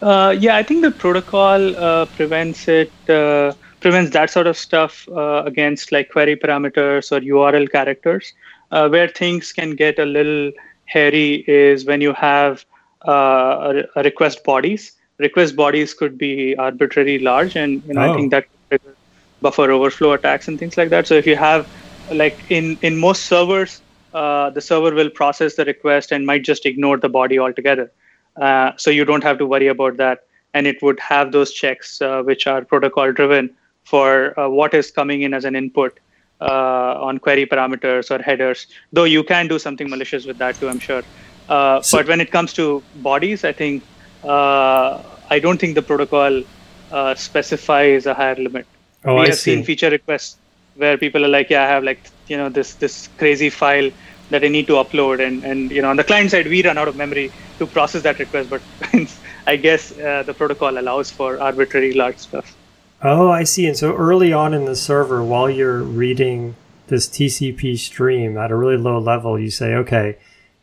Uh, yeah, I think the protocol uh, prevents it, uh, prevents that sort of stuff uh, against like query parameters or U R L characters. Uh, where things can get a little hairy is when you have uh, a request bodies. Request bodies could be arbitrarily large, and you know, oh. I think that could trigger buffer overflow attacks and things like that. So if you have Like in, in most servers, uh, the server will process the request and might just ignore the body altogether. Uh, so you don't have to worry about that. And it would have those checks, uh, which are protocol driven for uh, what is coming in as an input uh, on query parameters or headers, though you can do something malicious with that too, I'm sure. Uh, so- but when it comes to bodies, I think, uh, I don't think the protocol uh, specifies a higher limit. Oh, we I have see. seen feature requests where people are like, yeah, I have like, you know, this this crazy file that I need to upload. And, and you know, on the client side, we run out of memory to process that request. But I guess uh, the protocol allows for arbitrary large stuff. Oh, I see. And so early on in the server, while you're reading this T C P stream at a really low level, you say, okay,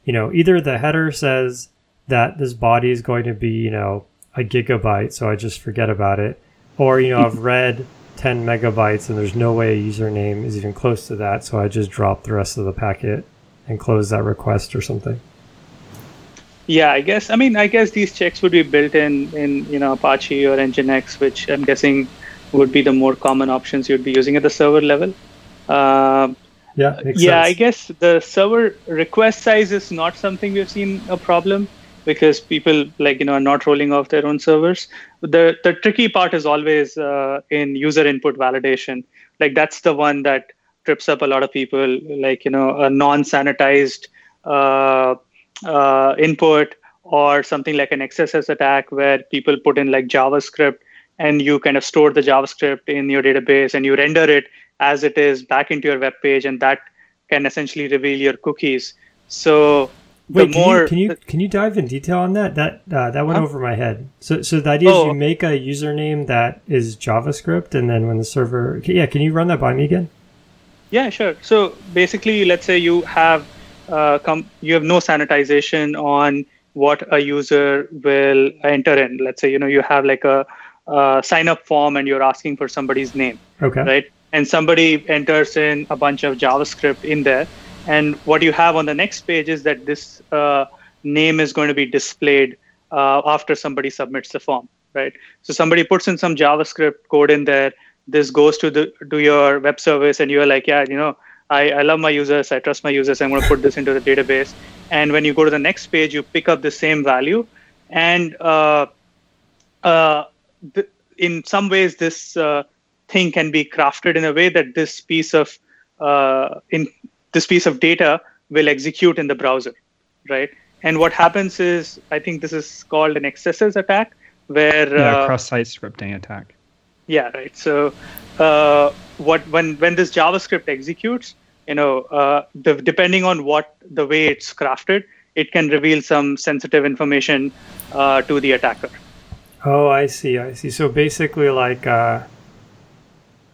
you know, either the header says that this body is going to be, you know, a gigabyte, so I just forget about it. Or, you know, I've read ten megabytes and there's no way a username is even close to that, so I just drop the rest of the packet and close that request or something. Yeah, I guess. I mean, I guess these checks would be built in, in you know, Apache or Nginx, which I'm guessing would be the more common options you'd be using at the server level. Um, yeah, makes yeah, sense. I guess the server request size is not something we've seen a problem because people like you know are not rolling off their own servers. the the tricky part is always uh, in user input validation. Like that's the one that trips up a lot of people. Like, you know, a non-sanitized uh, uh, input or something like an X S S attack where people put in like JavaScript and you kind of store the JavaScript in your database and you render it as it is back into your web page, and that can essentially reveal your cookies. So Wait, the can more you, can you can you dive in detail on that? That uh, that went huh? over my head. So so the idea oh. is you make a username that is JavaScript, and then when the server yeah, can you run that by me again? Yeah, sure. So basically, let's say you have uh, com- you have no sanitization on what a user will enter in. Let's say, you know, you have like a uh, sign up form and you're asking for somebody's name. Okay. Right. And somebody enters in a bunch of JavaScript in there. And what you have on the next page is that this uh, name is going to be displayed uh, after somebody submits the form, right? So somebody puts in some JavaScript code in there. This goes to the to your web service, and you're like, yeah, you know, I, I love my users. I trust my users. I'm going to put this into the database. And when you go to the next page, you pick up the same value. And uh, uh, th- in some ways, this uh, thing can be crafted in a way that this piece of uh, in this piece of data will execute in the browser, right? And what happens is, I think this is called an X S S attack, where yeah, uh, cross-site scripting attack. Yeah, right. So, uh, what when when this JavaScript executes, you know, uh, the, depending on what the way it's crafted, it can reveal some sensitive information uh, to the attacker. Oh, I see. I see. So basically, like, uh,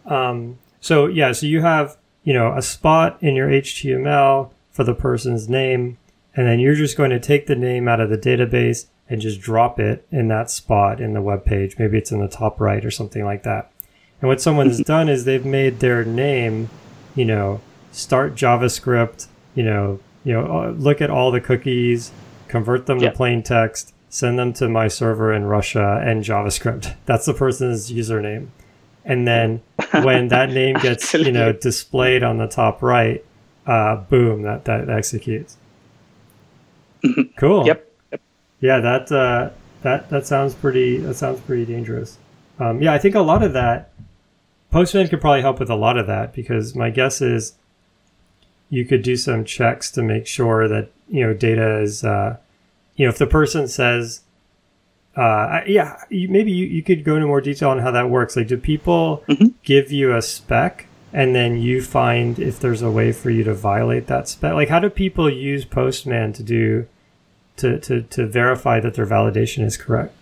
um, so yeah, so you have, you know, a spot in your H T M L for the person's name, and then you're just going to take the name out of the database and just drop it in that spot in the web page. Maybe it's in the top right or something like that. And what someone's done is they've made their name, you know, start JavaScript, you know, you know, look at all the cookies, convert them yeah. to plain text, send them to my server in Russia, and JavaScript. That's the person's username. And then when that name gets, you know, displayed on the top right, uh, boom, that, that executes. Cool. Yep. yep. Yeah, that uh, that that sounds pretty. That sounds pretty dangerous. Um, yeah, I think a lot of that, Postman could probably help with a lot of that, because my guess is you could do some checks to make sure that, you know, data is, uh, you know, if the person says. Uh, yeah, you, maybe you, you could go into more detail on how that works. Like, do people mm-hmm. give you a spec, and then you find if there's a way for you to violate that spec? Like, how do people use Postman to do to to, to verify that their validation is correct?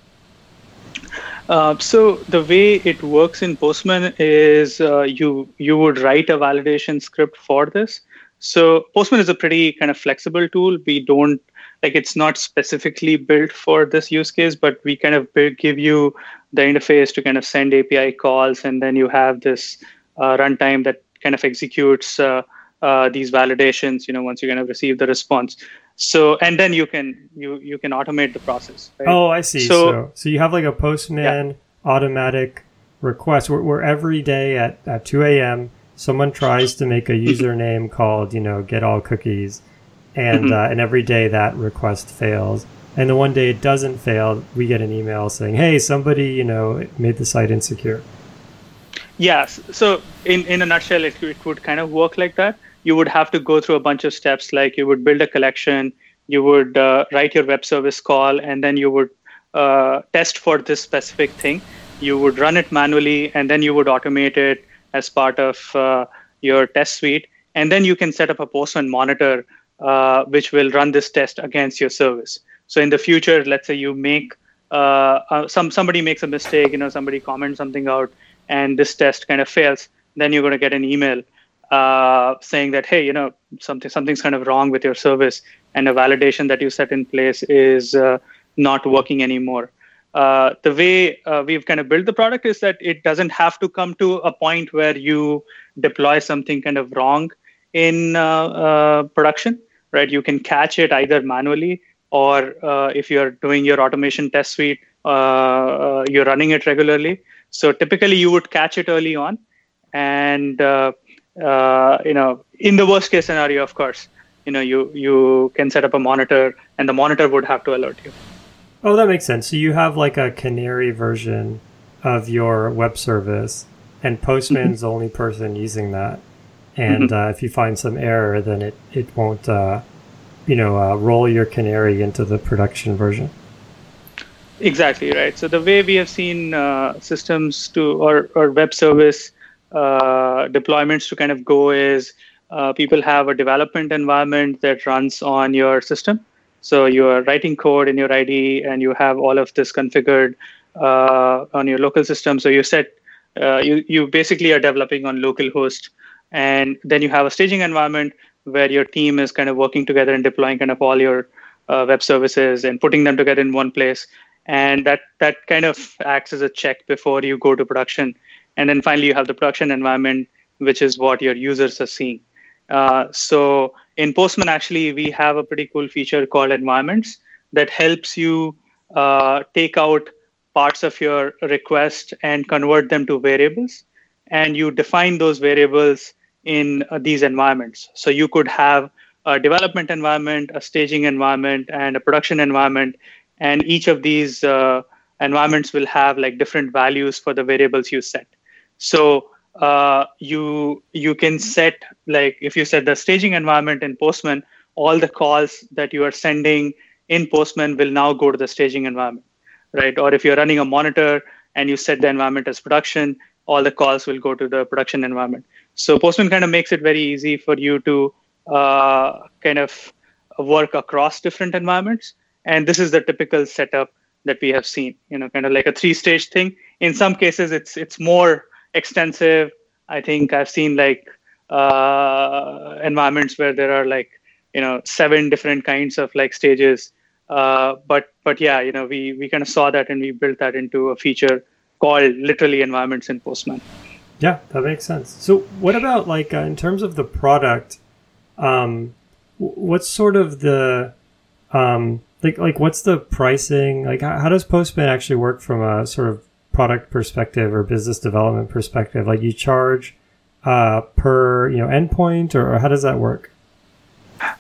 Uh, so the way it works in Postman is uh, you you would write a validation script for this. So Postman is a pretty kind of flexible tool. We don't. Like, it's not specifically built for this use case, but we kind of build, give you the interface to kind of send A P I calls, and then you have this uh, runtime that kind of executes uh, uh, these validations, you know, once you kind of receive the response. So, and then you can you you can automate the process. Right? Oh, I see. So, so so you have like a Postman yeah. automatic request where, where every day at, at two a.m. someone tries to make a username called, you know, get all cookies. And mm-hmm. uh, and every day that request fails, and the one day it doesn't fail, we get an email saying, "Hey, somebody, you know, made the site insecure." Yes. So in, in a nutshell, it, it would kind of work like that. You would have to go through a bunch of steps, like you would build a collection, you would uh, write your web service call, and then you would uh, test for this specific thing. You would run it manually, and then you would automate it as part of uh, your test suite, and then you can set up a Postman monitor. Uh, which will run this test against your service. So in the future, let's say you make uh, uh, some somebody makes a mistake, you know, somebody comments something out, and this test kind of fails. Then you're going to get an email uh, saying that, hey, you know, something something's kind of wrong with your service, and a validation that you set in place is uh, not working anymore. Uh, the way uh, we've kind of built the product is that it doesn't have to come to a point where you deploy something kind of wrong in uh, uh, production. Right, you can catch it either manually or uh, if you're doing your automation test suite, uh, uh, you're running it regularly. So typically, you would catch it early on, and uh, uh, you know, in the worst case scenario, of course, you know, you you can set up a monitor, and the monitor would have to alert you. Oh, that makes sense. So you have like a canary version of your web service, and Postman's mm-hmm. the only person using that. And mm-hmm. uh, if you find some error, then it, it won't, uh, you know, uh, roll your canary into the production version. Exactly, right. So the way we have seen uh, systems to or, or web service uh, deployments to kind of go is uh, people have a development environment that runs on your system. So you are writing code in your I D E, and you have all of this configured uh, on your local system. So you set uh, you you basically are developing on localhost, and then you have a staging environment where your team is kind of working together and deploying kind of all your uh, web services and putting them together in one place. And that that kind of acts as a check before you go to production. And then finally, you have the production environment, which is what your users are seeing. Uh, so in Postman, actually, we have a pretty cool feature called environments that helps you uh, take out parts of your request and convert them to variables. And you define those variables in uh, these environments. So you could have a development environment, a staging environment, and a production environment. And each of these uh, environments will have like different values for the variables you set. So uh, you you can set, like if you set the staging environment in Postman, all the calls that you are sending in Postman will now go to the staging environment, right? Or if you're running a monitor and you set the environment as production, all the calls will go to the production environment. So Postman kind of makes it very easy for you to uh, kind of work across different environments. And this is the typical setup that we have seen, you know, kind of like a three-stage thing. In some cases, it's it's more extensive. I think I've seen like uh, environments where there are like, you know, seven different kinds of like stages. Uh, but but yeah, you know, we we kind of saw that and we built that into a feature called literally environments in Postman. Yeah, that makes sense. So what about like uh, in terms of the product, um, what's sort of the... Um, Like, like, what's the pricing? Like, how, how does Postman actually work from a sort of product perspective or business development perspective? Like, you charge uh, per, you know, endpoint, or, or how does that work?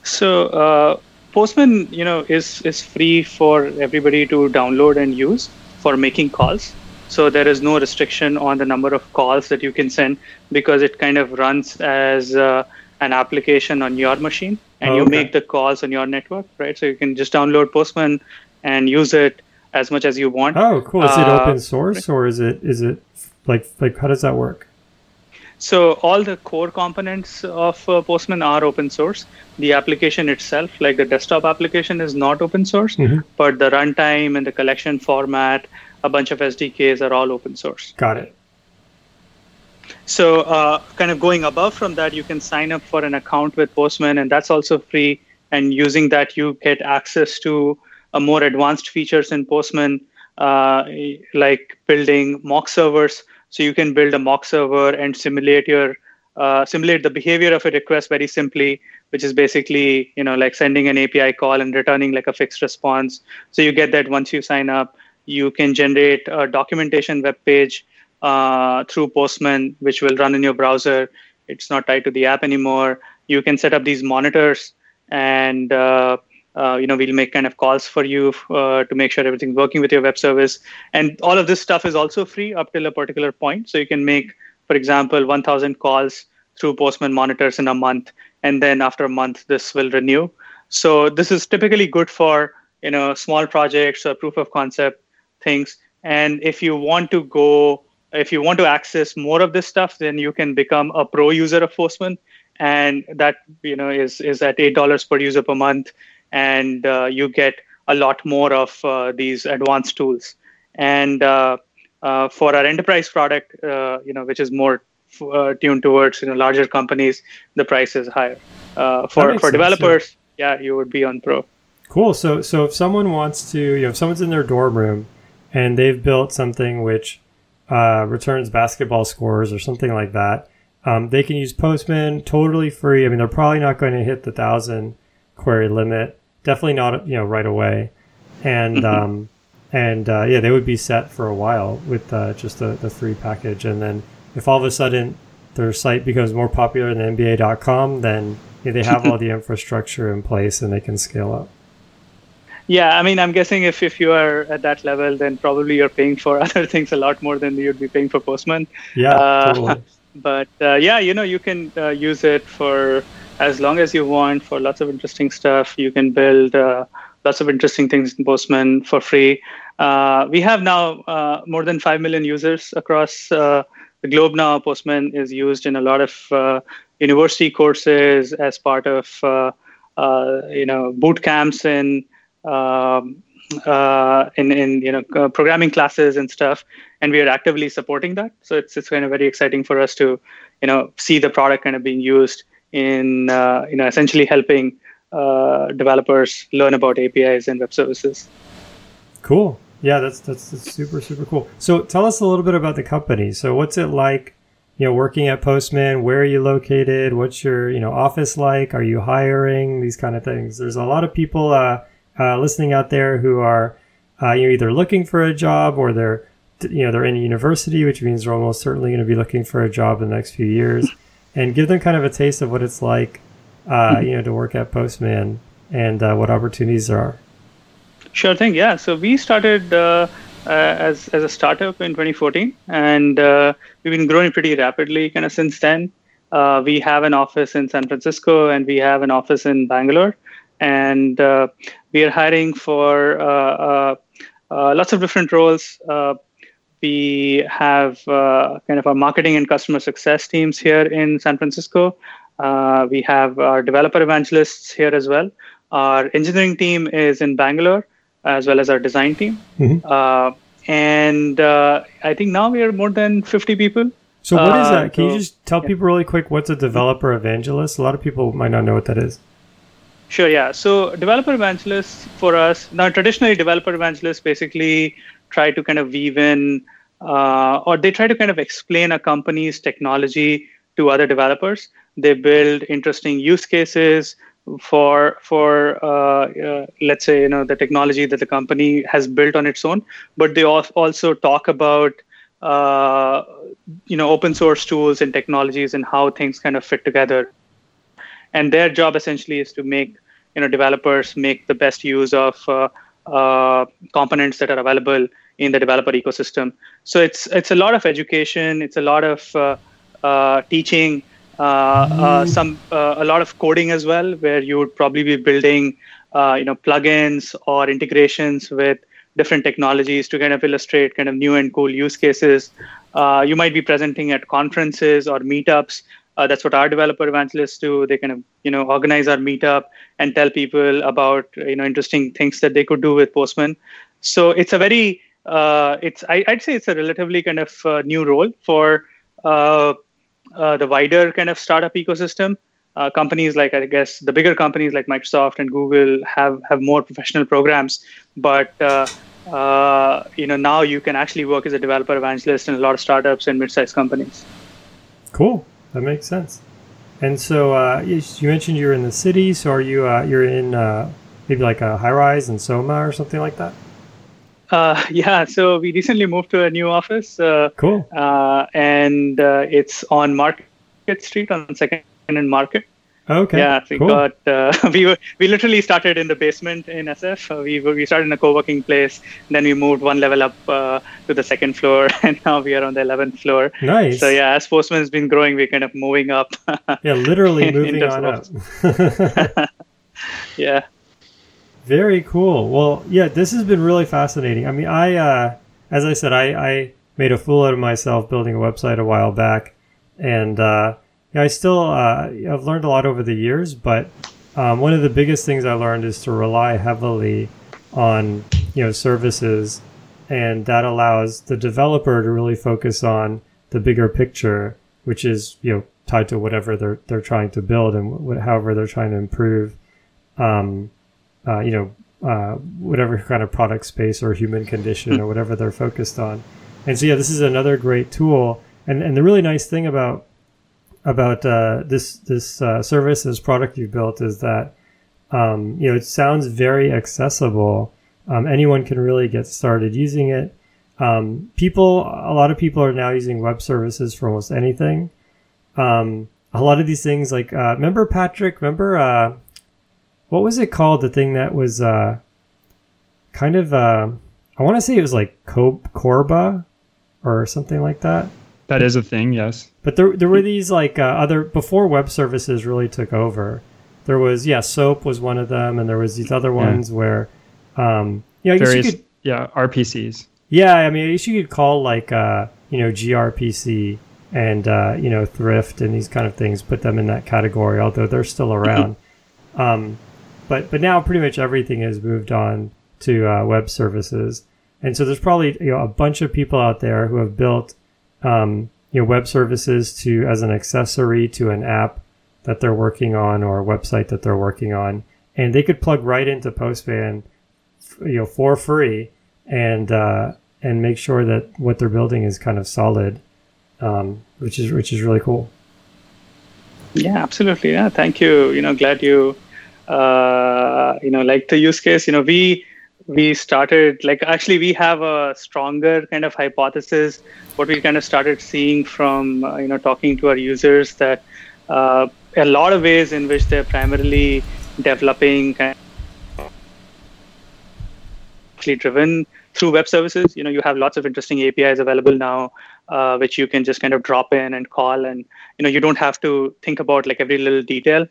So, uh, Postman, you know, is is free for everybody to download and use for making calls. So there is no restriction on the number of calls that you can send because it kind of runs as uh, an application on your machine. And oh, okay. You make the calls on your network, right? So you can just download Postman and use it as much as you want. Oh, cool! Is uh, it open source, right? Or is it is it like like how does that work? So all the core components of uh, Postman are open source. The application itself, like the desktop application, is not open source, mm-hmm. but the runtime and the collection format, a bunch of S D Ks are all open source. Got it. So uh, kind of going above from that, you can sign up for an account with Postman, and that's also free. And using that, you get access to uh, more advanced features in Postman, uh, like building mock servers. So you can build a mock server and simulate your uh, simulate the behavior of a request very simply, which is basically, you know, like sending an A P I call and returning like a fixed response. So you get that once you sign up. You can generate a documentation web page uh through Postman, which will run in your browser. It's not tied to the app anymore. You can set up these monitors, and uh, uh you know we'll make kind of calls for you uh, to make sure everything's working with your web service. And all of this stuff is also free up till a particular point. So you can make, for example, one thousand calls through Postman monitors in a month, and then after a month this will renew. So this is typically good for, you know, small projects or proof of concept things. And if you want to go If you want to access more of this stuff, then you can become a pro user of Postman, and that, you know, is is at eight dollars per user per month, and uh, you get a lot more of uh, these advanced tools. And uh, uh, for our enterprise product, uh, you know, which is more f- uh, tuned towards, you know, larger companies, the price is higher. Uh, for for developers, yeah. yeah, you would be on pro. Cool. So so if someone wants to, you know, if someone's in their dorm room and they've built something which Uh, returns basketball scores or something like that, um, they can use Postman totally free. I mean, they're probably not going to hit the thousand query limit, definitely not, you know, right away. And mm-hmm. um, and uh, yeah, they would be set for a while with uh, just the, the free package. And then if all of a sudden their site becomes more popular than N B A dot com, then you know, they have all the infrastructure in place and they can scale up. Yeah, I mean, I'm guessing if, if you are at that level, then probably you're paying for other things a lot more than you'd be paying for Postman. Yeah, uh, totally. But uh, yeah, you know, you can uh, use it for as long as you want for lots of interesting stuff. You can build uh, lots of interesting things in Postman for free. Uh, we have now uh, more than five million users across uh, the globe now. Postman is used in a lot of uh, university courses as part of, uh, uh, you know, boot camps in, uh, uh, in, in, you know, uh, programming classes and stuff. And we are actively supporting that. So it's it's kind of very exciting for us to, you know, see the product kind of being used in, uh, you know, essentially helping uh, developers learn about A P Is and web services. Cool. Yeah, that's, that's that's super, super cool. So tell us a little bit about the company. So what's it like, you know, working at Postman? Where are you located? What's your, you know, office like? Are you hiring? These kind of things. There's a lot of people uh, uh, listening out there who are, uh, you know, either looking for a job or they're, you know, they're in university, which means they're almost certainly going to be looking for a job in the next few years. And give them kind of a taste of what it's like, uh, you know, to work at Postman and uh, what opportunities there are. Sure thing. Yeah. So we started uh, uh, as as a startup in twenty fourteen, and uh, we've been growing pretty rapidly kind of since then. Uh, we have an office in San Francisco, and we have an office in Bangalore, and uh, we are hiring for uh, uh, uh, lots of different roles. Uh, we have uh, kind of our marketing and customer success teams here in San Francisco. Uh, we have our developer evangelists here as well. Our engineering team is in Bangalore, as well as our design team. Mm-hmm. Uh, and uh, I think now we are more than fifty people. So what is that? Can uh, so, you just tell yeah. people really quick, what's a developer evangelist? A lot of people might not know what that is. Sure, yeah. So developer evangelists for us, now traditionally developer evangelists basically try to kind of weave in, uh, or they try to kind of explain a company's technology to other developers. They build interesting use cases for for uh, uh, let's say, you know, the technology that the company has built on its own, but they al- also talk about uh, you know, open source tools and technologies and how things kind of fit together. And their job essentially is to make, you know, developers make the best use of uh, uh, components that are available in the developer ecosystem. So it's it's a lot of education, it's a lot of uh, uh, teaching. Uh, uh, some uh, a lot of coding as well, where you would probably be building, uh, you know, plugins or integrations with different technologies to kind of illustrate kind of new and cool use cases. Uh, you might be presenting at conferences or meetups. Uh, that's what our developer evangelists do. They kind of, you know, organize our meetup and tell people about, you know, interesting things that they could do with Postman. So it's a very, uh, it's I, I'd say it's a relatively kind of uh, new role for uh Uh, the wider kind of startup ecosystem. Uh, companies like, I guess, the bigger companies like Microsoft and Google have, have more professional programs. But, uh, uh, you know, now you can actually work as a developer evangelist in a lot of startups and mid-sized companies. Cool. That makes sense. And so uh, you, you mentioned you're in the city. So are you, uh, you're in uh, maybe like a high-rise in Soma or something like that? Uh, yeah, so we recently moved to a new office. Uh, cool. Uh, and uh, it's on Market Street, on Second and Market. Okay. Yeah, we cool. got. Uh, we were we literally started in the basement in S F. Uh, we we started in a co-working place. Then we moved one level up uh, to the second floor, and now we are on the eleventh floor. Nice. So yeah, as Postman has been growing, we're kind of moving up. Yeah, literally in, moving in on up. Yeah. Very cool. Well, yeah, this has been really fascinating. I mean, I, uh, as I said, I, I made a fool out of myself building a website a while back, and uh, yeah, I still uh, I've learned a lot over the years. But um, one of the biggest things I learned is to rely heavily on, you know, services, and that allows the developer to really focus on the bigger picture, which is, you know, tied to whatever they're they're trying to build and wh- however they're trying to improve. Um, Uh, you know, uh, whatever kind of product space or human condition or whatever they're focused on. And so, yeah, this is another great tool. And and the really nice thing about about uh, this this uh, service, this product you've built, is that, um, you know, it sounds very accessible. Um, anyone can really get started using it. Um, people, a lot of people are now using web services for almost anything. Um, a lot of these things, like, uh, remember, Patrick, remember... Uh, what was it called? The thing that was uh, kind of, uh, I want to say it was like Corba or something like that. That is a thing, yes. But there there were these like uh, other, before web services really took over, there was, yeah, SOAP was one of them, and there was these other ones yeah. where, um, you know, I guess Various, you could... Yeah, R P Cs. Yeah, I mean, I guess you could call like, uh, you know, G R P C and, uh, you know, Thrift and these kind of things, put them in that category, although they're still around. um, but but now pretty much everything has moved on to uh, web services. And so there's probably, you know, a bunch of people out there who have built... Um, you know, web services to as an accessory to an app that they're working on or a website that they're working on, and they could plug right into Postman, you know, for free, and uh, and make sure that what they're building is kind of solid, um, which is which is really cool. Yeah, absolutely. Yeah, thank you. You know, glad you uh, you know like the use case. You know, we. We started, like, actually, we have a stronger kind of hypothesis. What we kind of started seeing from, uh, you know, talking to our users that uh, a lot of ways in which they're primarily developing kind of driven through web services. You know, you have lots of interesting A P Is available now, uh, which you can just kind of drop in and call. And, you know, you don't have to think about, like, every little detail.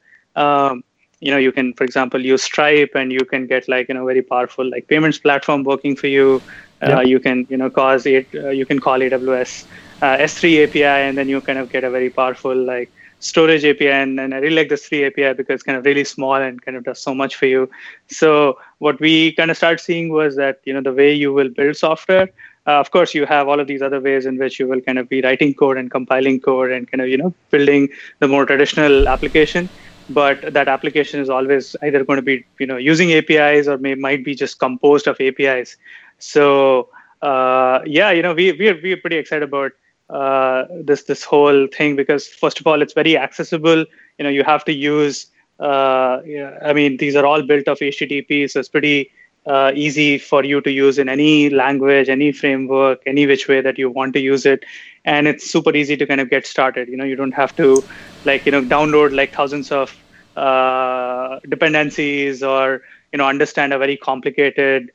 Um, You know, you can, for example, use Stripe, and you can get like, you know, very powerful like payments platform working for you. Yeah. Uh, you can, you know, cause it. Uh, you can call A W S uh, S three A P I, and then you kind of get a very powerful like storage A P I. And, and I really like the S three A P I because it's kind of really small and kind of does so much for you. So what we kind of started seeing was that, you know, the way you will build software. Uh, of course, you have all of these other ways in which you will kind of be writing code and compiling code and kind of, you know, building the more traditional application. But that application is always either going to be, you know, using A P Is or may might be just composed of A P Is. So uh, yeah, you know, we we are, we are pretty excited about uh, this this whole thing because first of all, it's very accessible. You know, you have to use. Uh, you know, I mean, these are all built off H T T P, so it's pretty uh, easy for you to use in any language, any framework, any which way that you want to use it. And it's super easy to kind of get started. You know, you don't have to like, you know, download like thousands of uh, dependencies or, you know, understand a very complicated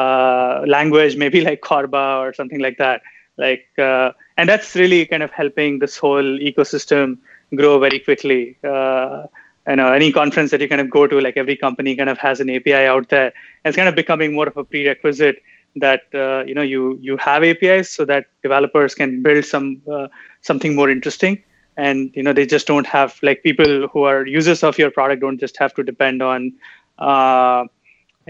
uh, language, maybe like Corba or something like that. Like, uh, and that's really kind of helping this whole ecosystem grow very quickly. Uh, you know, any conference that you kind of go to, like every company kind of has an A P I out there. And it's kind of becoming more of a prerequisite that uh, you know you you have A P Is so that developers can build some uh, something more interesting, and you know they just don't have like people who are users of your product don't just have to depend on uh,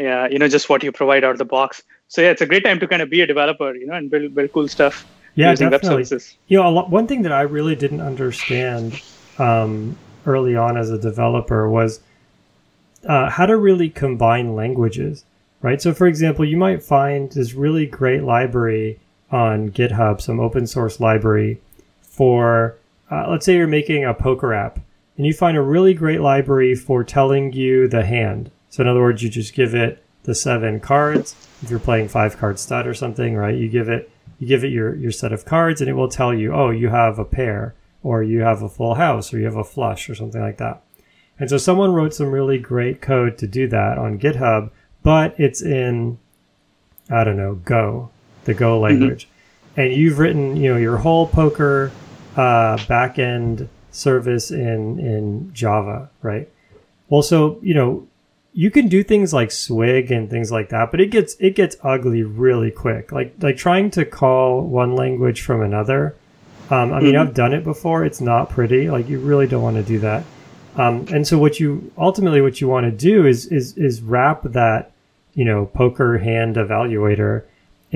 yeah you know just what you provide out of the box. So yeah, it's a great time to kind of be a developer, you know, and build build cool stuff yeah, using definitely. Web services. You know, a lot, one thing that I really didn't understand um, early on as a developer was uh, how to really combine languages. Right. So, for example, you might find this really great library on GitHub, some open source library for, uh, let's say you're making a poker app and you find a really great library for telling you the hand. So, in other words, you just give it the seven cards. If you're playing five card stud or something, right, you give it you give it your, your set of cards and it will tell you, oh, you have a pair or you have a full house or you have a flush or something like that. And so someone wrote some really great code to do that on GitHub. But it's in, I don't know, Go, the Go language. Mm-hmm. And you've written, you know, your whole poker uh, backend service in, in Java, right? Well, so, you know, you can do things like swig and things like that, but it gets it gets ugly really quick. Like like trying to call one language from another. Um, I mm-hmm. mean, I've done it before. It's not pretty. Like, you really don't want to do that. Um, and so what you ultimately what you want to do is is is wrap that, you know, poker hand evaluator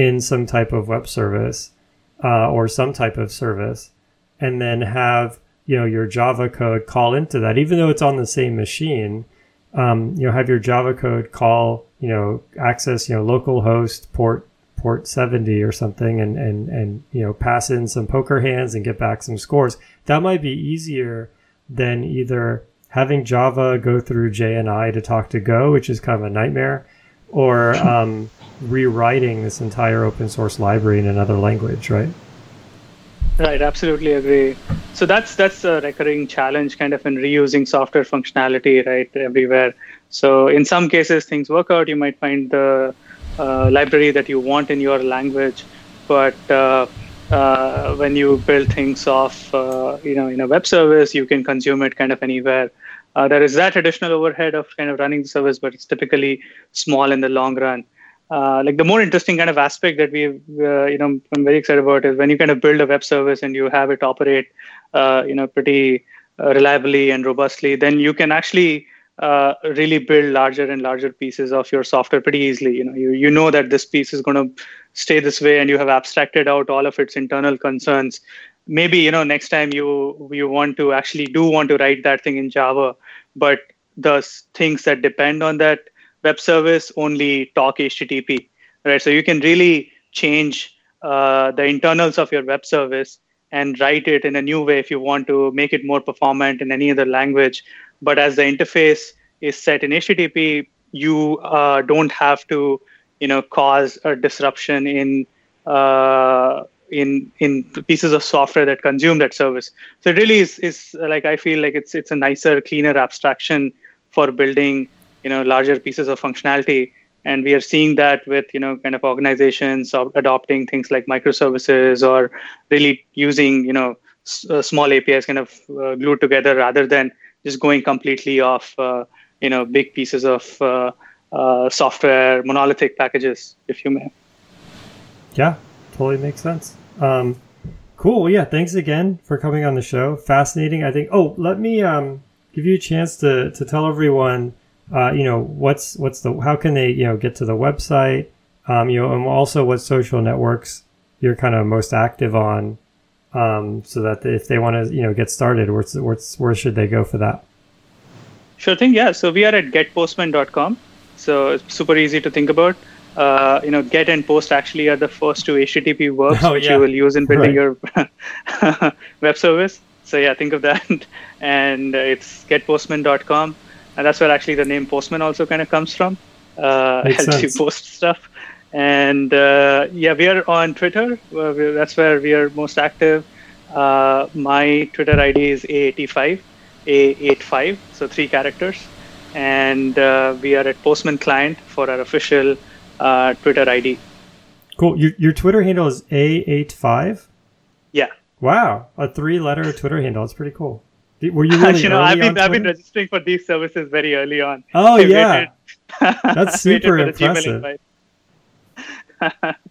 in some type of web service uh, or some type of service, and then have, you know, your Java code call into that, even though it's on the same machine. Um, you know, have your Java code call, you know, access, you know, localhost port port seventy or something, and and and you know, pass in some poker hands and get back some scores. That might be easier than either having Java go through J N I to talk to Go, which is kind of a nightmare, or um, rewriting this entire open source library in another language, right? Right, absolutely agree. So that's that's a recurring challenge kind of in reusing software functionality, right, everywhere. So in some cases, things work out. You might find the uh, library that you want in your language, but uh, uh, when you build things off, uh, you know, in a web service, you can consume it kind of anywhere. Uh, there is that additional overhead of kind of running the service, but it's typically small in the long run. Uh, like the more interesting kind of aspect that we, uh, you know, I'm very excited about is when you kind of build a web service and you have it operate, uh, you know, pretty uh, reliably and robustly, then you can actually uh, really build larger and larger pieces of your software pretty easily. You know, you you know that this piece is going to stay this way, and you have abstracted out all of its internal concerns. Maybe, you know, next time you you want to actually do want to write that thing in Java, but the things that depend on that web service only talk H T T P, right? So you can really change uh, the internals of your web service and write it in a new way if you want to make it more performant in any other language. But as the interface is set in H T T P, you uh, don't have to, you know, cause a disruption in uh, in in pieces of software that consume that service. So it really is is like, I feel like it's it's a nicer, cleaner abstraction for building, you know, larger pieces of functionality. And we are seeing that with, you know, kind of organizations adopting things like microservices or really using, you know, s- uh, small A P Is kind of uh, glued together rather than just going completely off, uh, you know, big pieces of uh, uh, software, monolithic packages, if you may. Yeah, totally makes sense. Um, cool. Yeah. Thanks again for coming on the show. Fascinating, I think. Oh, let me um, give you a chance to to tell everyone Uh, you know, what's what's the how can they, you know, get to the website, um, you know, and also what social networks you're kind of most active on, um, so that if they want to, you know, get started, where's where's where should they go for that? Sure thing, yeah. So we are at get postman dot com. So it's super easy to think about. Uh, you know, get and post actually are the first two H T T P verbs oh, which yeah. you will use in building right. your web service. So yeah, think of that, and it's get postman dot com. And that's where actually the name Postman also kind of comes from. Uh, helps sense. You post stuff. And uh, yeah, we are on Twitter. Where that's where we are most active. Uh, my Twitter I D is A eighty-five, A eighty-five, so three characters. And uh, we are at Postman Client for our official uh, Twitter I D. Cool. Your, your Twitter handle is A eighty-five? Yeah. Wow. A three-letter Twitter handle. That's pretty cool. Were you really you know, I've been I've been registering for these services very early on. Oh I yeah, that's super impressive.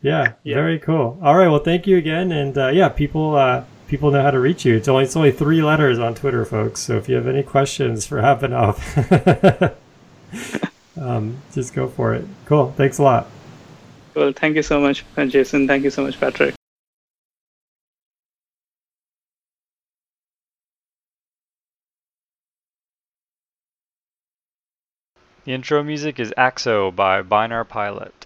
yeah, yeah, very cool. All right, well, thank you again, and uh, yeah, people uh, people know how to reach you. It's only it's only three letters on Twitter, folks. So if you have any questions for Abhinav, um, just go for it. Cool. Thanks a lot. Well, thank you so much, Jason. Thank you so much, Patrick. The intro music is Axo by Binar Pilot.